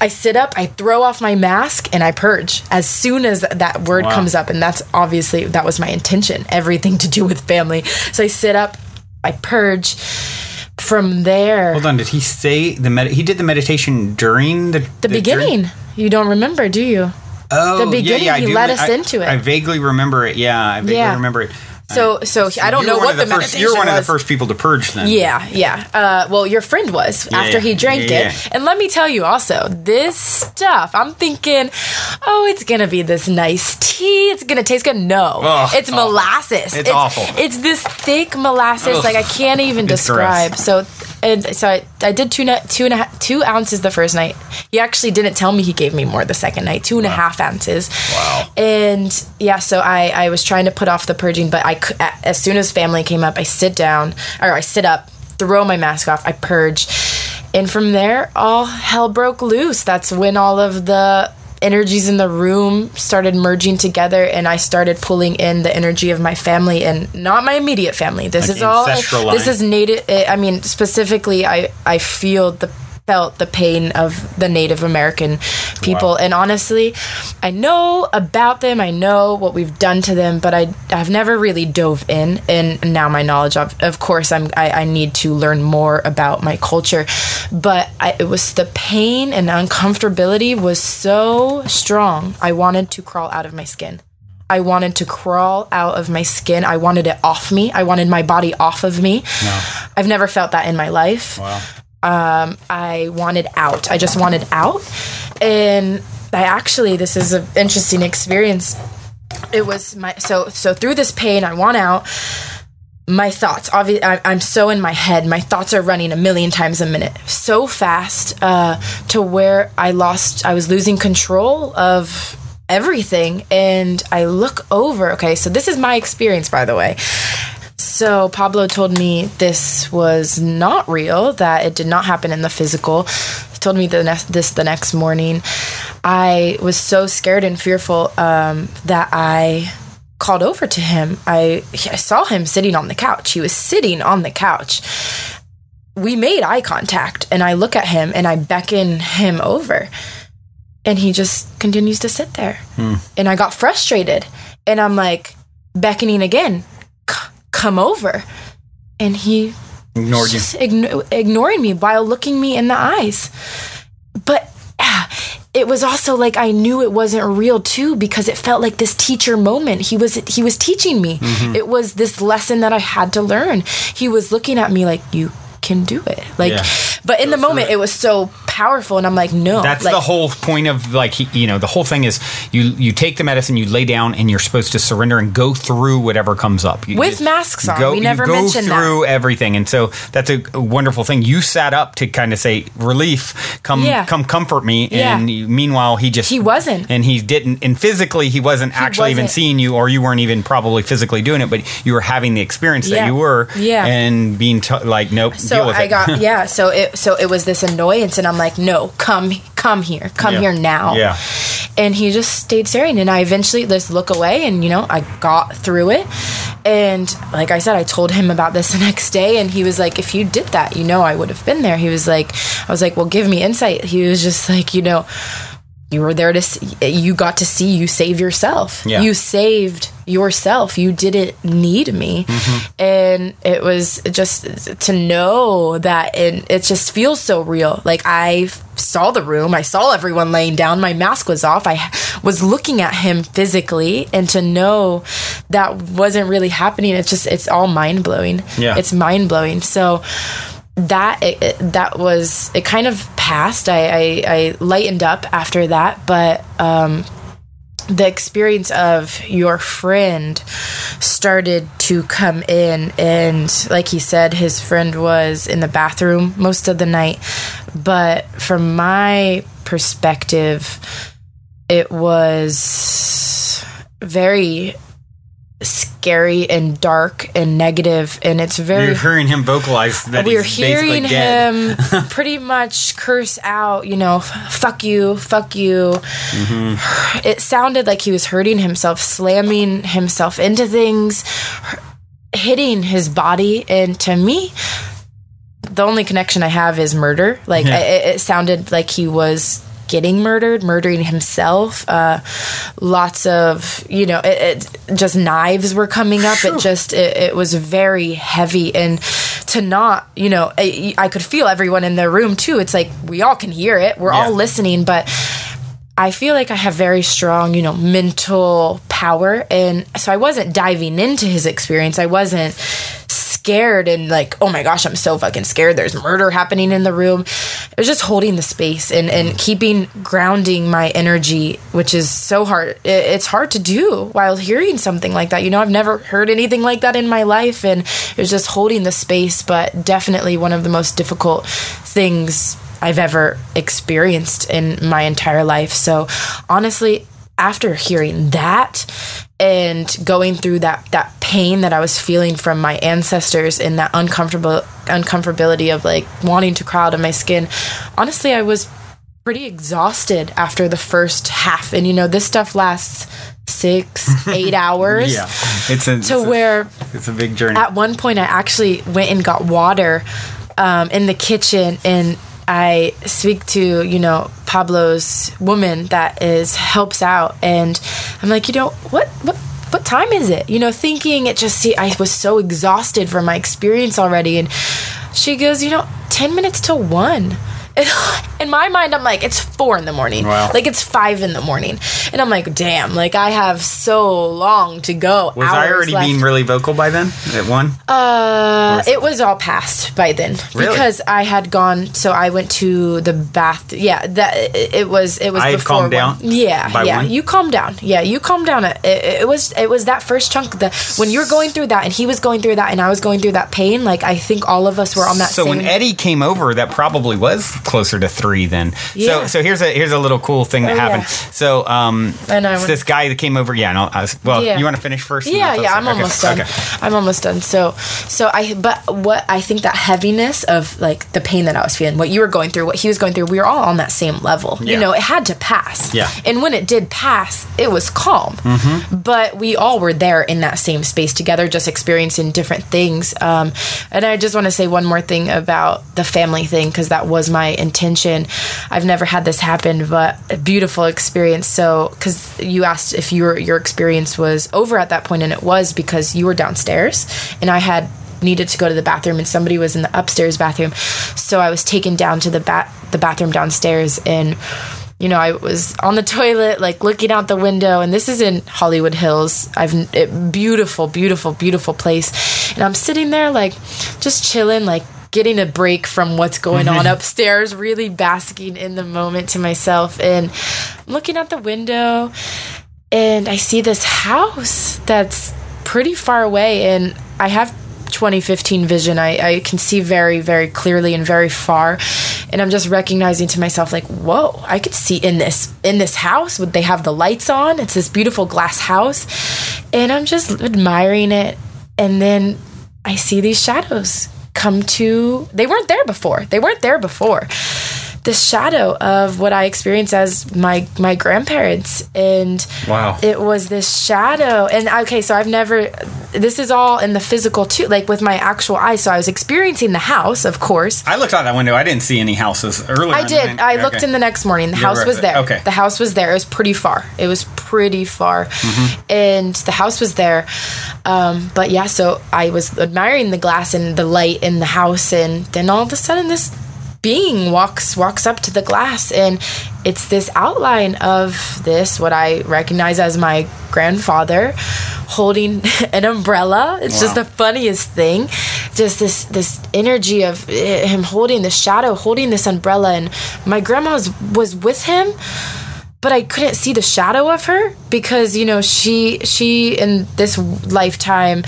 I sit up, I throw off my mask, and I purge as soon as that word wow. comes up. And that's obviously, that was my intention, everything to do with family. So I sit up, I purge. From there. Hold on, did he say the med- he did the meditation during the The, the beginning. Dur- you don't remember, do you? Oh, the beginning, yeah, yeah, he led us I, into it. I vaguely remember it. Yeah, I vaguely yeah. remember it. So, so he, I don't know what the, the meditation was. You're one of the first people to purge then. Yeah, yeah. Uh, well, your friend was yeah, after yeah, he drank yeah, it. Yeah. And let me tell you also, this stuff, I'm thinking, oh, it's going to be this nice tea. It's going to taste good. No, oh, it's oh, molasses. It's, it's awful. It's this thick molasses. Ugh. Like I can't even it's describe. Gross. So and so I, I did two, two, and a half, two ounces the first night. He actually didn't tell me he gave me more the second night, two and wow. a half ounces. Wow. And yeah, so I, I was trying to put off the purging, but I as soon as family came up, I sit down, or I sit up, throw my mask off, I purge. And from there, all hell broke loose. That's when all of the energies in the room started merging together, and I started pulling in the energy of my family, and not my immediate family. This like is all, line. This is native, I mean, specifically, I, I feel the felt the pain of the Native American people. Wow. And honestly, I know about them. I know what we've done to them, but I, I've never really dove in. And now my knowledge of, of course, I'm, I, I need to learn more about my culture, but I, it was the pain and uncomfortability was so strong. I wanted to crawl out of my skin. I wanted to crawl out of my skin. I wanted it off me. I wanted my body off of me. No. I've never felt that in my life. Wow. Um, I wanted out. I just wanted out. And I actually, this is an interesting experience. It was my, so, so through this pain, I want out. My thoughts, obviously, I'm so in my head. My thoughts are running a million times a minute, so fast, uh, to where I lost, I was losing control of everything. And I look over, okay, so this is my experience, by the way. So Pablo told me this was not real, that it did not happen in the physical. He told me the ne- this the next morning. I was so scared and fearful um, that I called over to him. I, I saw him sitting on the couch. He was sitting on the couch. We made eye contact, and I look at him, and I beckon him over. And he just continues to sit there. Hmm. And I got frustrated. And I'm like, beckoning again. Come over. And he ignored you, igno- ignoring me while looking me in the eyes. But uh, it was also like I knew it wasn't real too, because it felt like this teacher moment. He was he was teaching me. Mm-hmm. It was this lesson that I had to learn. He was looking at me like, you can do it. Like, yeah. But in Go the moment, it. it was so powerful, and I'm like, no. That's like, the whole point of, like, you know, the whole thing is you you take the medicine, you lay down, and you're supposed to surrender and go through whatever comes up. You, with masks on. Go, we never mentioned that. Go through everything, and so that's a, a wonderful thing. You sat up to kind of say, relief, come yeah. come comfort me, and yeah. meanwhile, he just... He wasn't. And he didn't, and physically, he wasn't he actually wasn't. even seeing you, or you weren't even probably physically doing it, but you were having the experience yeah. that you were, yeah. and being t- like, nope, so deal with I it. Got, yeah, so it, so it was this annoyance, and I'm like, no, come, come here, come yeah. here now. Yeah. And he just stayed staring, and I eventually just look away, and you know, I got through it. And like I said, I told him about this the next day, and he was like, if you did that, you know, I would have been there. He was like, I was like, well, give me insight. He was just like, you know, you were there to see, you got to see you save yourself. Yeah. You saved yourself. You didn't need me. Mm-hmm. And it was just to know that, and it just feels so real. Like I saw the room. I saw everyone laying down. My mask was off. I was looking at him physically, and to know that wasn't really happening. It's just, it's all mind blowing. Yeah. It's mind blowing. So that it, it, that was it kind of passed. I, I, I lightened up after that, but um, the experience of your friend started to come in, and like he said, his friend was in the bathroom most of the night. But from my perspective, it was very scary and dark and negative, and it's very. You're hearing him vocalize that we're he's hearing him pretty much curse out, you know, fuck you, fuck you. Mm-hmm. It sounded like he was hurting himself, slamming himself into things, hitting his body, and to me, the only connection I have is murder. Like yeah. I, it sounded like he was getting murdered, murdering himself. Uh, lots of, you know, it, it just knives were coming up. It just, it, it was very heavy. And to not, you know, I, I could feel everyone in the room too. It's like, we all can hear it. We're yeah. all listening, but I feel like I have very strong, you know, mental power. And so I wasn't diving into his experience. I wasn't scared and like, oh my gosh, I'm so fucking scared. There's murder happening in the room. It was just holding the space and, and keeping grounding my energy, which is so hard. It, it's hard to do while hearing something like that. You know, I've never heard anything like that in my life. And it was just holding the space, but definitely one of the most difficult things I've ever experienced in my entire life. So honestly, after hearing that and going through that, that pain that I was feeling from my ancestors and that uncomfortable uncomfortability of like wanting to crawl out of my skin, honestly, I was pretty exhausted after the first half. And you know, this stuff lasts six, eight hours. Yeah, it's a, to it's where a, it's a big journey. At one point, I actually went and got water um, in the kitchen, and I speak to, you know, Pablo's woman that is helps out, and I'm like, you know, what what what time is it? You know, thinking it just see I was so exhausted from my experience already, and she goes, you know, ten minutes till one. And in my mind, I'm like, it's four in the morning. Wow. Like, it's five in the morning. And I'm like, damn, like, I have so long to go. Was I already left. Being really vocal by then at one? Uh, it was all past by then. Really? Because I had gone, so I went to the bath. Yeah, that it was it was I before calmed one. Down? Yeah, by yeah. One? You calmed down. Yeah, you calmed down. It, it, it, was, it was that first chunk. The, when you're going through that, and he was going through that, and I was going through that pain, like, I think all of us were on that So same when Eddie came over, that probably was closer to three then. Yeah. So so here's a here's a little cool thing that oh, happened. Yeah. So um and I it's this guy that came over. Yeah, no, I was, well, yeah. You want to finish first? Yeah, yeah, I'm okay. almost done. Okay. I'm almost done. So so I but what I think that heaviness of like the pain that I was feeling, what you were going through, what he was going through, we were all on that same level. Yeah. You know, it had to pass. Yeah. And when it did pass, it was calm. Mm-hmm. But we all were there in that same space together, just experiencing different things. Um, and I just want to say one more thing about the family thing, because that was my intention. I've never had this happen, but a beautiful experience. So, because you asked if your your experience was over at that point, and it was, because you were downstairs and I had needed to go to the bathroom, and somebody was in the upstairs bathroom. So I was taken down to the ba- the bathroom downstairs, and you know, I was on the toilet, like looking out the window, and this is in Hollywood Hills. I've it, beautiful, beautiful, beautiful place, and I'm sitting there like just chilling, like getting a break from what's going on upstairs, really basking in the moment to myself. And I'm looking out the window, and I see this house that's pretty far away, and I have twenty fifteen vision. I, I can see very, very clearly and very far. And I'm just recognizing to myself, like, whoa, I could see in this, in this house. Would they have the lights on? It's this beautiful glass house. And I'm just admiring it. And then I see these shadows come to, they weren't there before. They weren't there before. The shadow of what I experienced as my, my grandparents. And wow. It was this shadow. And okay, so I've never, this is all in the physical too, like with my actual eyes. So I was experiencing the house, of course. I looked out that window. I didn't see any houses earlier. I did. I okay. looked in the next morning. The You're house right. was there. Okay. The house was there. It was pretty far. It was pretty far. Mm-hmm. And the house was there. Um, but yeah, so I was admiring the glass and the light in the house. And then all of a sudden this being walks walks up to the glass, and it's this outline of this what I recognize as my grandfather holding an umbrella. It's wow. just the funniest thing, just this this energy of him holding the shadow, holding this umbrella, and my grandma was, was with him But I couldn't see the shadow of her because, you know, she she in this lifetime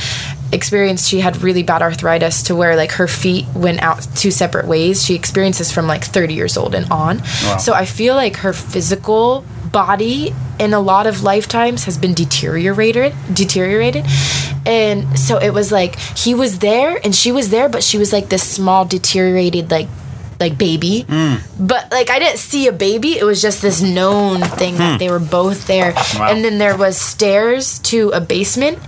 experience, she had really bad arthritis to where, like, her feet went out two separate ways. She experienced this from, like, thirty years old and on. Wow. So I feel like her physical body in a lot of lifetimes has been deteriorated, deteriorated. And so it was like he was there and she was there, but she was, like, this small, deteriorated, like, like baby mm. but like I didn't see a baby. It was just this known thing that they were both there. Wow. And then there was stairs to a basement,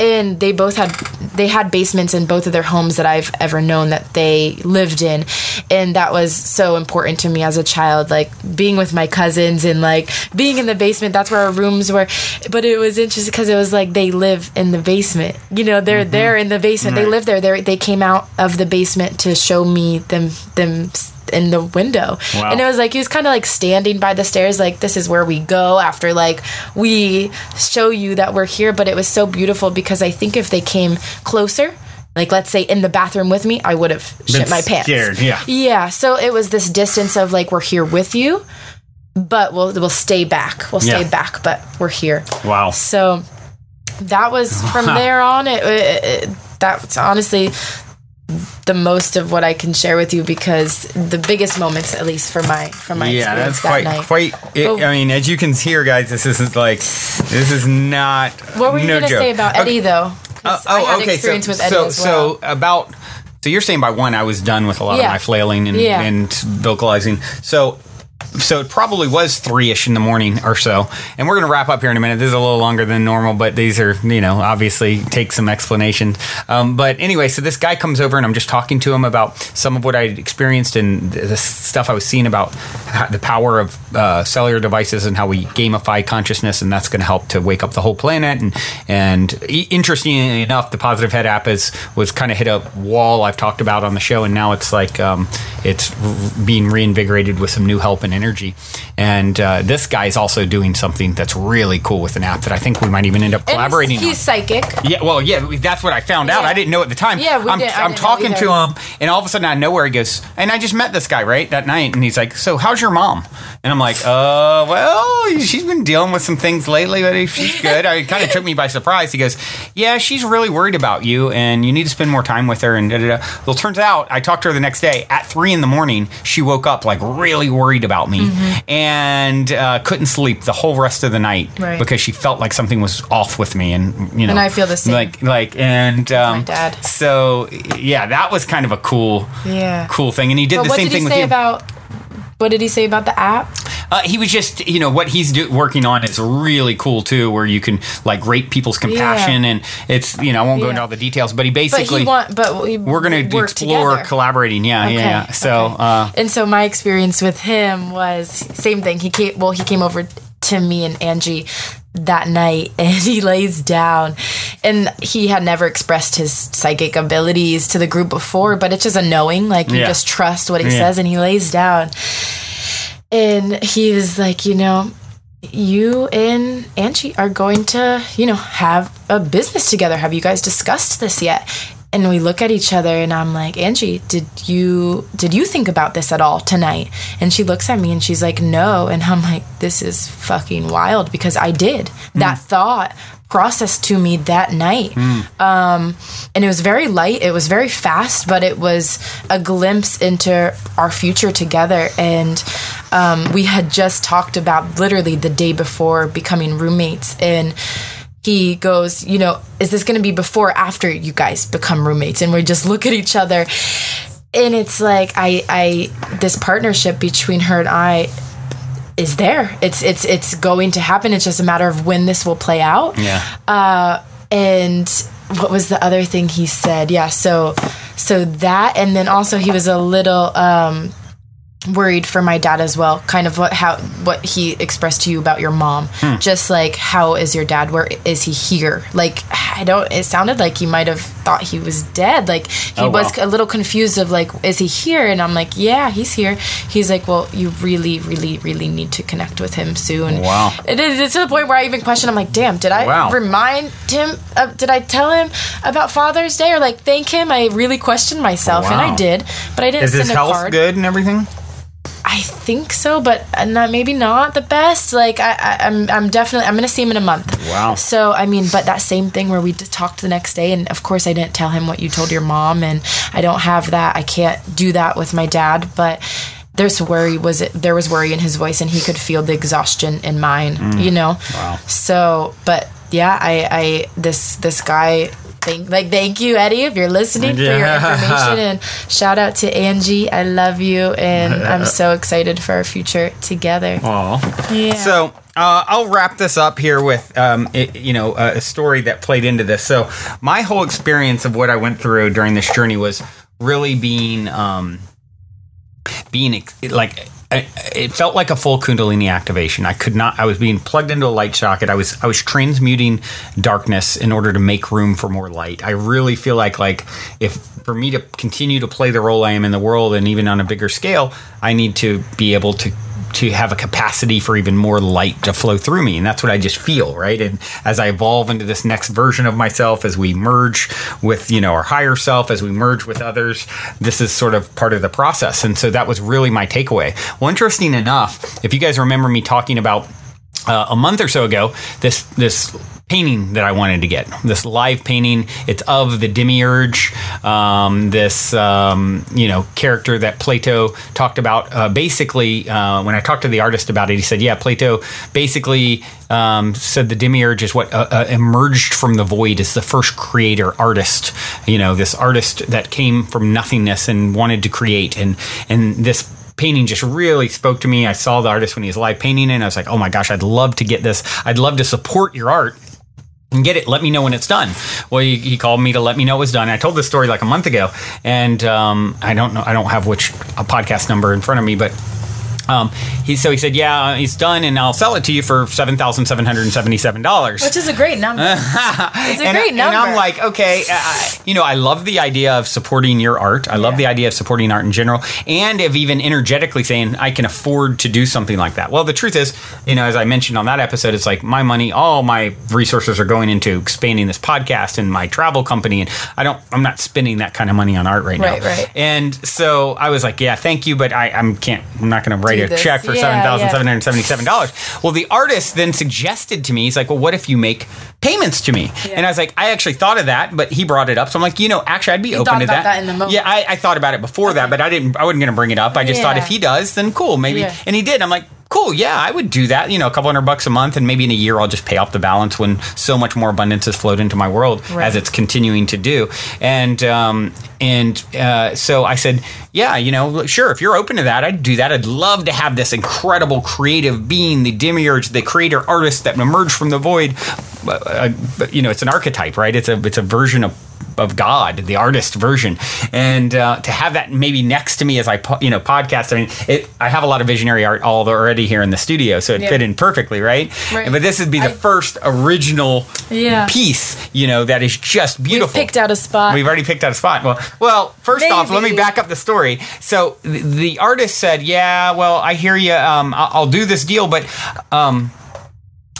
and they both had they had basements in both of their homes that I've ever known that they lived in. And that was so important to me as a child, like being with my cousins and like being in the basement. That's where our rooms were. But it was interesting because it was like they live in the basement, you know, they're mm-hmm. there in the basement. Mm-hmm. They live there. They're, they came out of the basement to show me them them in the window. Wow. And it was like he was kind of like standing by the stairs, like, this is where we go after, like, we show you that we're here. But it was so beautiful because I think if they came closer, like, let's say in the bathroom with me, I would have shit my pants. Scared, yeah. Yeah, so it was this distance of like, we're here with you, but we'll we'll stay back. We'll stay yeah. back, but we're here. Wow. So that was from there on it, it, it that's honestly the most of what I can share with you, because the biggest moments, at least for my for my yeah, experience that's that quite, night. quite. It, oh. I mean, as you can hear, guys, this isn't like this is not. What were you no going to say about Eddie okay. though? Uh, oh, I had okay. Experience so, with Eddie so, as well. so about so you're saying by one, I was done with a lot yeah. of my flailing and, yeah. and vocalizing. So. So it probably was three-ish in the morning or so. And we're going to wrap up here in a minute. This is a little longer than normal, but these are, you know, obviously take some explanation. Um, but anyway, so this guy comes over and I'm just talking to him about some of what I experienced and the stuff I was seeing about how the power of uh, cellular devices and how we gamify consciousness. And that's going to help to wake up the whole planet. And and interestingly enough, the Positive Head app is, was kind of hit a wall I've talked about on the show. And now it's like um, it's being reinvigorated with some new help and energy. And uh, this guy is also doing something that's really cool with an app that I think we might even end up collaborating he's, he's on. He's psychic. Yeah, well, yeah, that's what I found yeah. out. I didn't know at the time. Yeah, we I'm, did. I'm talking to him, and all of a sudden, I know where he goes, and I just met this guy, right, that night, and he's like, so how's your mom? And I'm like, uh, well, she's been dealing with some things lately, but she's good. It kind of took me by surprise. He goes, yeah, she's really worried about you, and you need to spend more time with her, and da-da-da. Well, turns out, I talked to her the next day. At three in the morning, she woke up, like, really worried about me mm-hmm. and uh, couldn't sleep the whole rest of the night right. because she felt like something was off with me, and you know, and I feel the same. Like, like, and um, my dad. So yeah, that was kind of a cool, yeah. cool thing. And he did but the same did thing with you. About, what did he say about the app? Uh, he was just, you know, what he's do- working on is really cool too, where you can like rate people's compassion, yeah. and it's, you know, I won't go yeah. into all the details, but he basically, but he want, but we we're going to explore together. collaborating, yeah, okay. yeah. So, okay. uh, and so my experience with him was same thing. He came, well, he came over to me and Angie that night, and he lays down, and he had never expressed his psychic abilities to the group before, but it's just a knowing, like you yeah. just trust what he yeah. says, and he lays down. And he was like, you know, you and Angie are going to, you know, have a business together. Have you guys discussed this yet? And we look at each other, and I'm like, Angie, did you did you think about this at all tonight? And she looks at me, and she's like, no. And I'm like, this is fucking wild, because I did. Mm. That thought processed to me that night. Mm. Um, and it was very light. It was very fast, but it was a glimpse into our future together. And um, we had just talked about literally the day before becoming roommates, and he goes, you know, is this going to be before or after you guys become roommates? And we just look at each other, and it's like, I, I, this partnership between her and I is there. It's, it's, it's going to happen. It's just a matter of when this will play out. Yeah. Uh, and what was the other thing he said? Yeah. So, so that, and then also he was a little, um, worried for my dad as well, kind of what how what he expressed to you about your mom. Hmm. Just like, how is your dad? Where is he here? Like, I don't, it sounded like he might have thought he was dead. Like, he oh, was wow. a little confused of like, is he here? And I'm like, yeah, he's here. He's like, well, you really, really, really need to connect with him soon. Wow. It is, it's to the point where I even question, I'm like, damn, did I wow. remind him, uh, did I tell him about Father's Day or like thank him? I really questioned myself, wow. and I did, but I didn't send a card. Is his health good and everything? I think so, but not maybe not the best. Like I, I, I'm, I'm definitely I'm gonna see him in a month. Wow. So I mean, but that same thing where we talked the next day, and of course I didn't tell him what you told your mom, and I don't have that. I can't do that with my dad, but there's worry. Was it there was worry in his voice, and he could feel the exhaustion in mine. Mm. You know. Wow. So, but yeah, I, I this this guy. Thank, like, thank you, Eddie, if you're listening, yeah. for your information. And shout out to Angie. I love you, and yeah. I'm so excited for our future together. Aww. Yeah. So uh, I'll wrap this up here with, um, it, you know, uh, a story that played into this. So my whole experience of what I went through during this journey was really being, um, being ex- like... it felt like a full Kundalini activation. I could not, I was being plugged into a light socket. I was, I was transmuting darkness in order to make room for more light. I really feel like, like if for me to continue to play the role I am in the world, and even on a bigger scale, I need to be able to, to have a capacity for even more light to flow through me. And that's what I just feel, right? And as I evolve into this next version of myself, as we merge with, you know, our higher self, as we merge with others, this is sort of part of the process. And so that was really my takeaway. Well, interesting enough, if you guys remember me talking about uh, a month or so ago, this this painting that I wanted to get, this live painting, it's of the Demiurge, um, this um, you know character that Plato talked about. Uh, basically, uh, when I talked to the artist about it, he said, "Yeah, Plato basically." Um, said the Demiurge is what uh, uh, emerged from the void, is the first creator artist, you know, this artist that came from nothingness and wanted to create. And, and this painting just really spoke to me. I saw the artist when he was live painting, and I was like, oh my gosh, I'd love to get this. I'd love to support your art and get it. Let me know when it's done. Well, he, he called me to let me know it was done. I told this story like a month ago, and um, I don't know, I don't have which a podcast number in front of me, but Um, he so he said, yeah, it's done, and I'll sell it to you for seven thousand seven hundred and seventy-seven dollars, which is a great number. It's a and, great number. And I'm like, okay, uh, you know, I love the idea of supporting your art. I love yeah. the idea of supporting art in general, and of even energetically saying I can afford to do something like that. Well, the truth is, you know, as I mentioned on that episode, it's like my money, all my resources are going into expanding this podcast and my travel company, and I don't, I'm not spending that kind of money on art right, right now. Right. And so I was like, yeah, thank you, but I, I'm can't, I'm not going to write. A check for yeah, seven thousand seven hundred seventy-seven dollars. Yeah. Well, the artist then suggested to me, he's like, well, what if you make payments to me? Yeah. And I was like, I actually thought of that, but he brought it up. So I'm like, you know, actually, I'd be you open to that. that in the moment. Yeah, I, I thought about it before okay. that, but I didn't, I wasn't going to bring it up. I just yeah. thought if he does, then cool, maybe. Yeah. And he did. I'm like, cool, yeah, I would do that, you know, a couple hundred bucks a month, and maybe in a year I'll just pay off the balance when so much more abundance has flowed into my world right. as it's continuing to do. And um, and uh, so I said, yeah, you know, sure, if you're open to that, I'd do that. I'd love to have this incredible creative being, the Demiurge, the creator artist that emerged from the void. Uh, uh, you know, it's an archetype, right? It's a it's a version of of God, the artist version. And uh, to have that maybe next to me as I, po- you know, podcast, I mean, it, I have a lot of visionary art all already here in the studio, so it yeah. fit in perfectly, right? right? But this would be the I, first original yeah. piece, you know, that is just beautiful. We've picked out a spot. We've already picked out a spot. Well, well first maybe. off, let me back up the story. So th- the artist said, yeah, well, I hear you. Um, I- I'll do this deal, but... Um,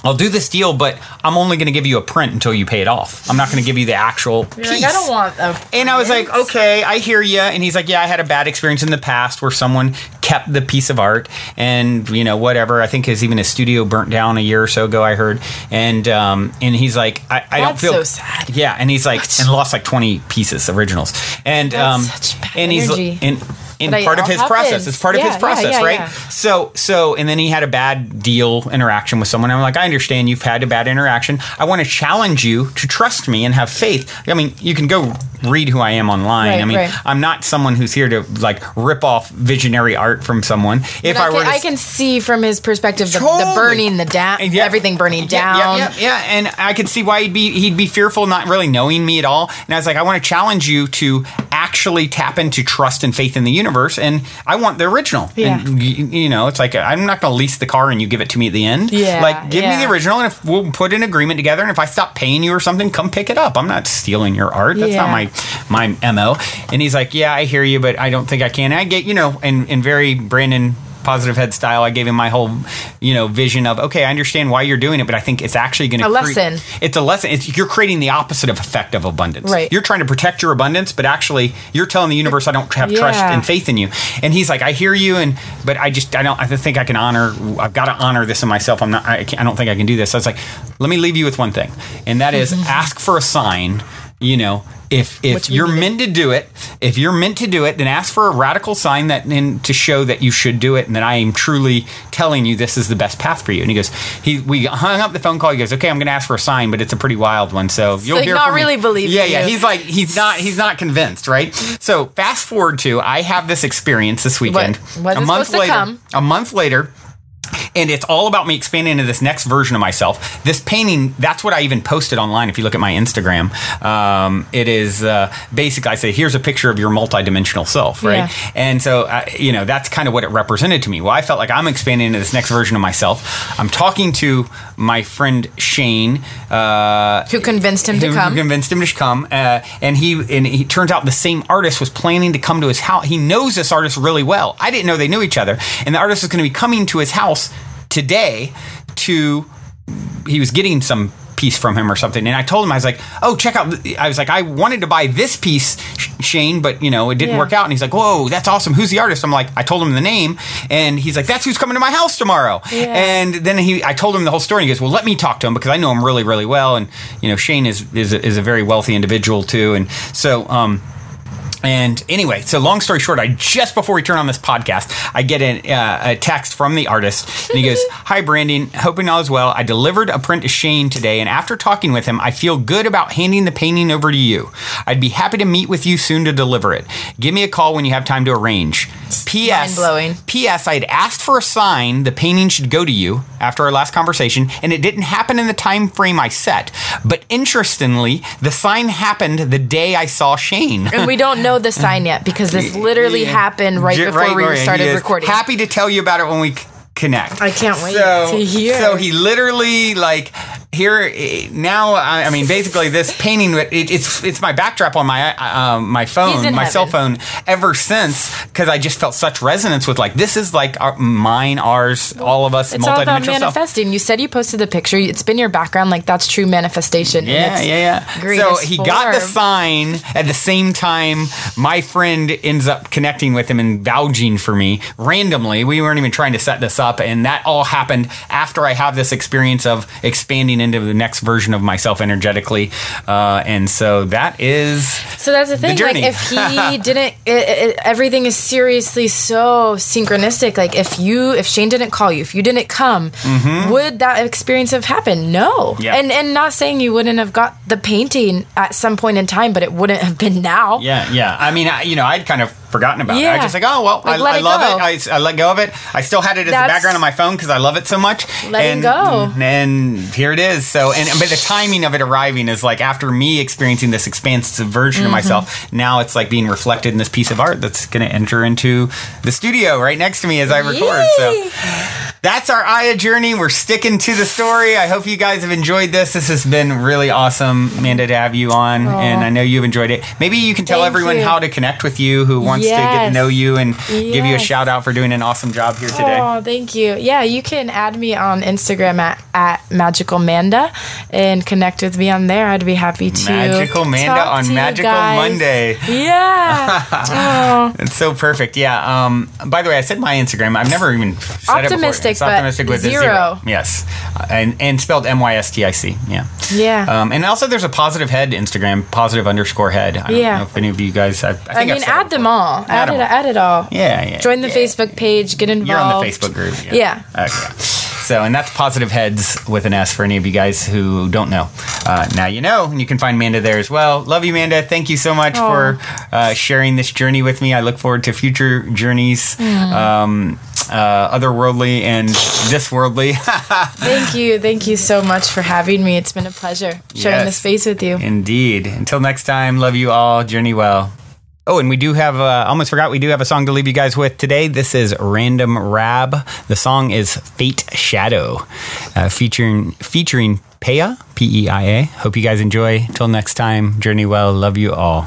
I'll do this deal, but I'm only going to give you a print until you pay it off. I'm not going to give you the actual You're piece. Like, I don't want a print. And I was like, okay, I hear you. And he's like, yeah, I had a bad experience in the past where someone kept the piece of art and, you know, whatever. I think his, even his studio burnt down a year or so ago, I heard. And um, and he's like, I, I don't feel... That's so sad. Yeah, and he's like, and lost like twenty pieces, originals. And, um, such bad and he's energy. And, And part of his process. It's part of his process, right? So, so, and then he had a bad deal interaction with someone. I'm like, I understand you've had a bad interaction. I want to challenge you to trust me and have faith. I mean, you can go read who I am online. Right, I mean, right. I'm not someone who's here to like rip off visionary art from someone. If I, I were, can, to, I can see from his perspective the, totally. the burning, the down, da- yeah. everything burning down. Yeah, yeah, yeah, yeah, and I could see why he'd be he'd be fearful, not really knowing me at all. And I was like, I want to challenge you to actually tap into trust and faith in the universe. And I want the original. Yeah. And, you know, it's like, I'm not going to lease the car and you give it to me at the end. Yeah, like, give yeah. me the original, and if we'll put an agreement together. And if I stop paying you or something, come pick it up. I'm not stealing your art. That's yeah. not my my M O. And he's like, yeah, I hear you, but I don't think I can. And I get, you know, and, and very Brandon Positive Head style, I gave him my whole, you know, vision of, okay, I understand why you're doing it, but I think it's actually going to a cre- lesson. It's a lesson. It's, you're creating the opposite of effect of abundance. Right. You're trying to protect your abundance, but actually you're telling the universe, I don't have yeah. trust and faith in you. And he's like, I hear you, and but I just I don't I think I can honor. I've got to honor this in myself. I'm not. I, can't, I don't think I can do this. So it's like, let me leave you with one thing, and that is ask for a sign. You know, if if Which you're meant to do it, if you're meant to do it, then ask for a radical sign that and to show that you should do it, and that I am truly telling you this is the best path for you. And he goes, he we hung up the phone call. He goes, okay, I'm going to ask for a sign, but it's a pretty wild one, so you'll so hear not from really me. Believe. Yeah, you. yeah. He's like, he's not, he's not convinced, right? So fast forward to I have this experience this weekend. What, a month later, to come? a month later. And it's all about me expanding into this next version of myself. This painting, that's what I even posted online. If you look at my Instagram, um, it is uh, basically I say, here's a picture of your multidimensional self, right? Yeah. And so, uh, you know, that's kind of what it represented to me. Well, I felt like I'm expanding into this next version of myself. I'm talking to my friend Shane. Uh, who convinced him who, to come. Who convinced him to come. Uh, and he and he turns out the same artist was planning to come to his house. He knows this artist really well. I didn't know they knew each other. And the artist is going to be coming to his house today to he was getting some piece from him or something, and I told him, I was like, oh, check out, I was like, I wanted to buy this piece, Shane, but you know, it didn't yeah. work out. And he's like, whoa, that's awesome, who's the artist? I'm like, I told him the name, and he's like, that's who's coming to my house tomorrow. yeah. And then he I told him the whole story, and he goes, well, let me talk to him, because I know him really really well. And you know, Shane is is a, is a very wealthy individual too. And so um And anyway, so long story short, I just before we turn on this podcast, I get an, uh, a text from the artist, and he goes, hi, Brandon, hoping all is well. I delivered a print to Shane today, and after talking with him, I feel good about handing the painting over to you. I'd be happy to meet with you soon to deliver it. Give me a call when you have time to arrange. P S. Mind-blowing. P S. I had asked for a sign the painting should go to you after our last conversation, and it didn't happen in the time frame I set. But interestingly, the sign happened the day I saw Shane. And we don't know the sign yet, because this literally yeah. happened right before right, we right. started he recording. Happy to tell you about it when we connect. I can't wait so, to hear. So he literally like here now. I, I mean, basically, this painting. It, it's it's my backdrop on my uh, my phone, my heaven. cell phone. Ever since, because I just felt such resonance with like this is like our, mine, ours, all of us. It's all about manifesting. Self. You said you posted the picture. It's been your background. Like that's true manifestation. Yeah, in its yeah, yeah. So he form. got the sign at the same time. My friend ends up connecting with him and vouching for me randomly. We weren't even trying to set this up. And that all happened after I have this experience of expanding into the next version of myself energetically. Uh, and so that is So that's the thing. The like if he didn't, it, it, everything is seriously so synchronistic. Like if you, if Shane didn't call you, if you didn't come, mm-hmm. would that experience have happened? No. Yeah. And and not saying you wouldn't have got the painting at some point in time, but it wouldn't have been now. Yeah. Yeah. I mean, I, you know, I'd kind of forgotten about yeah. it. I was just like, oh, well, like, I, I love it. I, I let go of it. I still had it as That's, the background on my phone because I love it so much. Let and, it go. And here it is. So, and but the timing of it arriving is like after me experiencing this expansive version mm-hmm. of myself, now it's like being reflected in this piece of art that's going to enter into the studio right next to me as I record. Yay. So that's our Aya journey. We're sticking to the story. I hope you guys have enjoyed this. This has been really awesome, Manda, to have you on. Aww. And I know you've enjoyed it. Maybe you can tell Thank everyone you. how to connect with you who wants Yes. to get to know you and yes. give you a shout out for doing an awesome job here today. Oh, thank you. Yeah, you can add me on Instagram at, at Magical Manda and connect with me on there. I'd be happy to. Magical Manda on Magical Monday. Yeah. Oh. It's so perfect. Yeah. Um. By the way, I said my Instagram. I've never even said it before. Optimistic, but optimistic with zero. zero. Yes. And and spelled M Y S T I C. Yeah. Yeah. Um. And also, there's a Positive Head Instagram, Positive underscore Head. I don't yeah. know if any of you guys. I, I, think I mean, I've said add them all. Add it, add it all. Yeah, yeah. Join the yeah. Facebook page. Get involved. You're on the Facebook group. Yeah. yeah. Okay. So, and that's Positive Heads with an S for any of you guys who don't know. Uh, now you know, and you can find Manda there as well. Love you, Manda. Thank you so much Aww. for uh, sharing this journey with me. I look forward to future journeys, mm. um, uh, otherworldly and thisworldly. Thank you. Thank you so much for having me. It's been a pleasure sharing yes, the space with you. Indeed. Until next time, love you all. Journey well. Oh, and we do have, uh, almost forgot, we do have a song to leave you guys with today. This is Random Rab. The song is Fate Shadow, uh, featuring featuring Peia, P E I A. Hope you guys enjoy. Till next time, journey well. Love you all.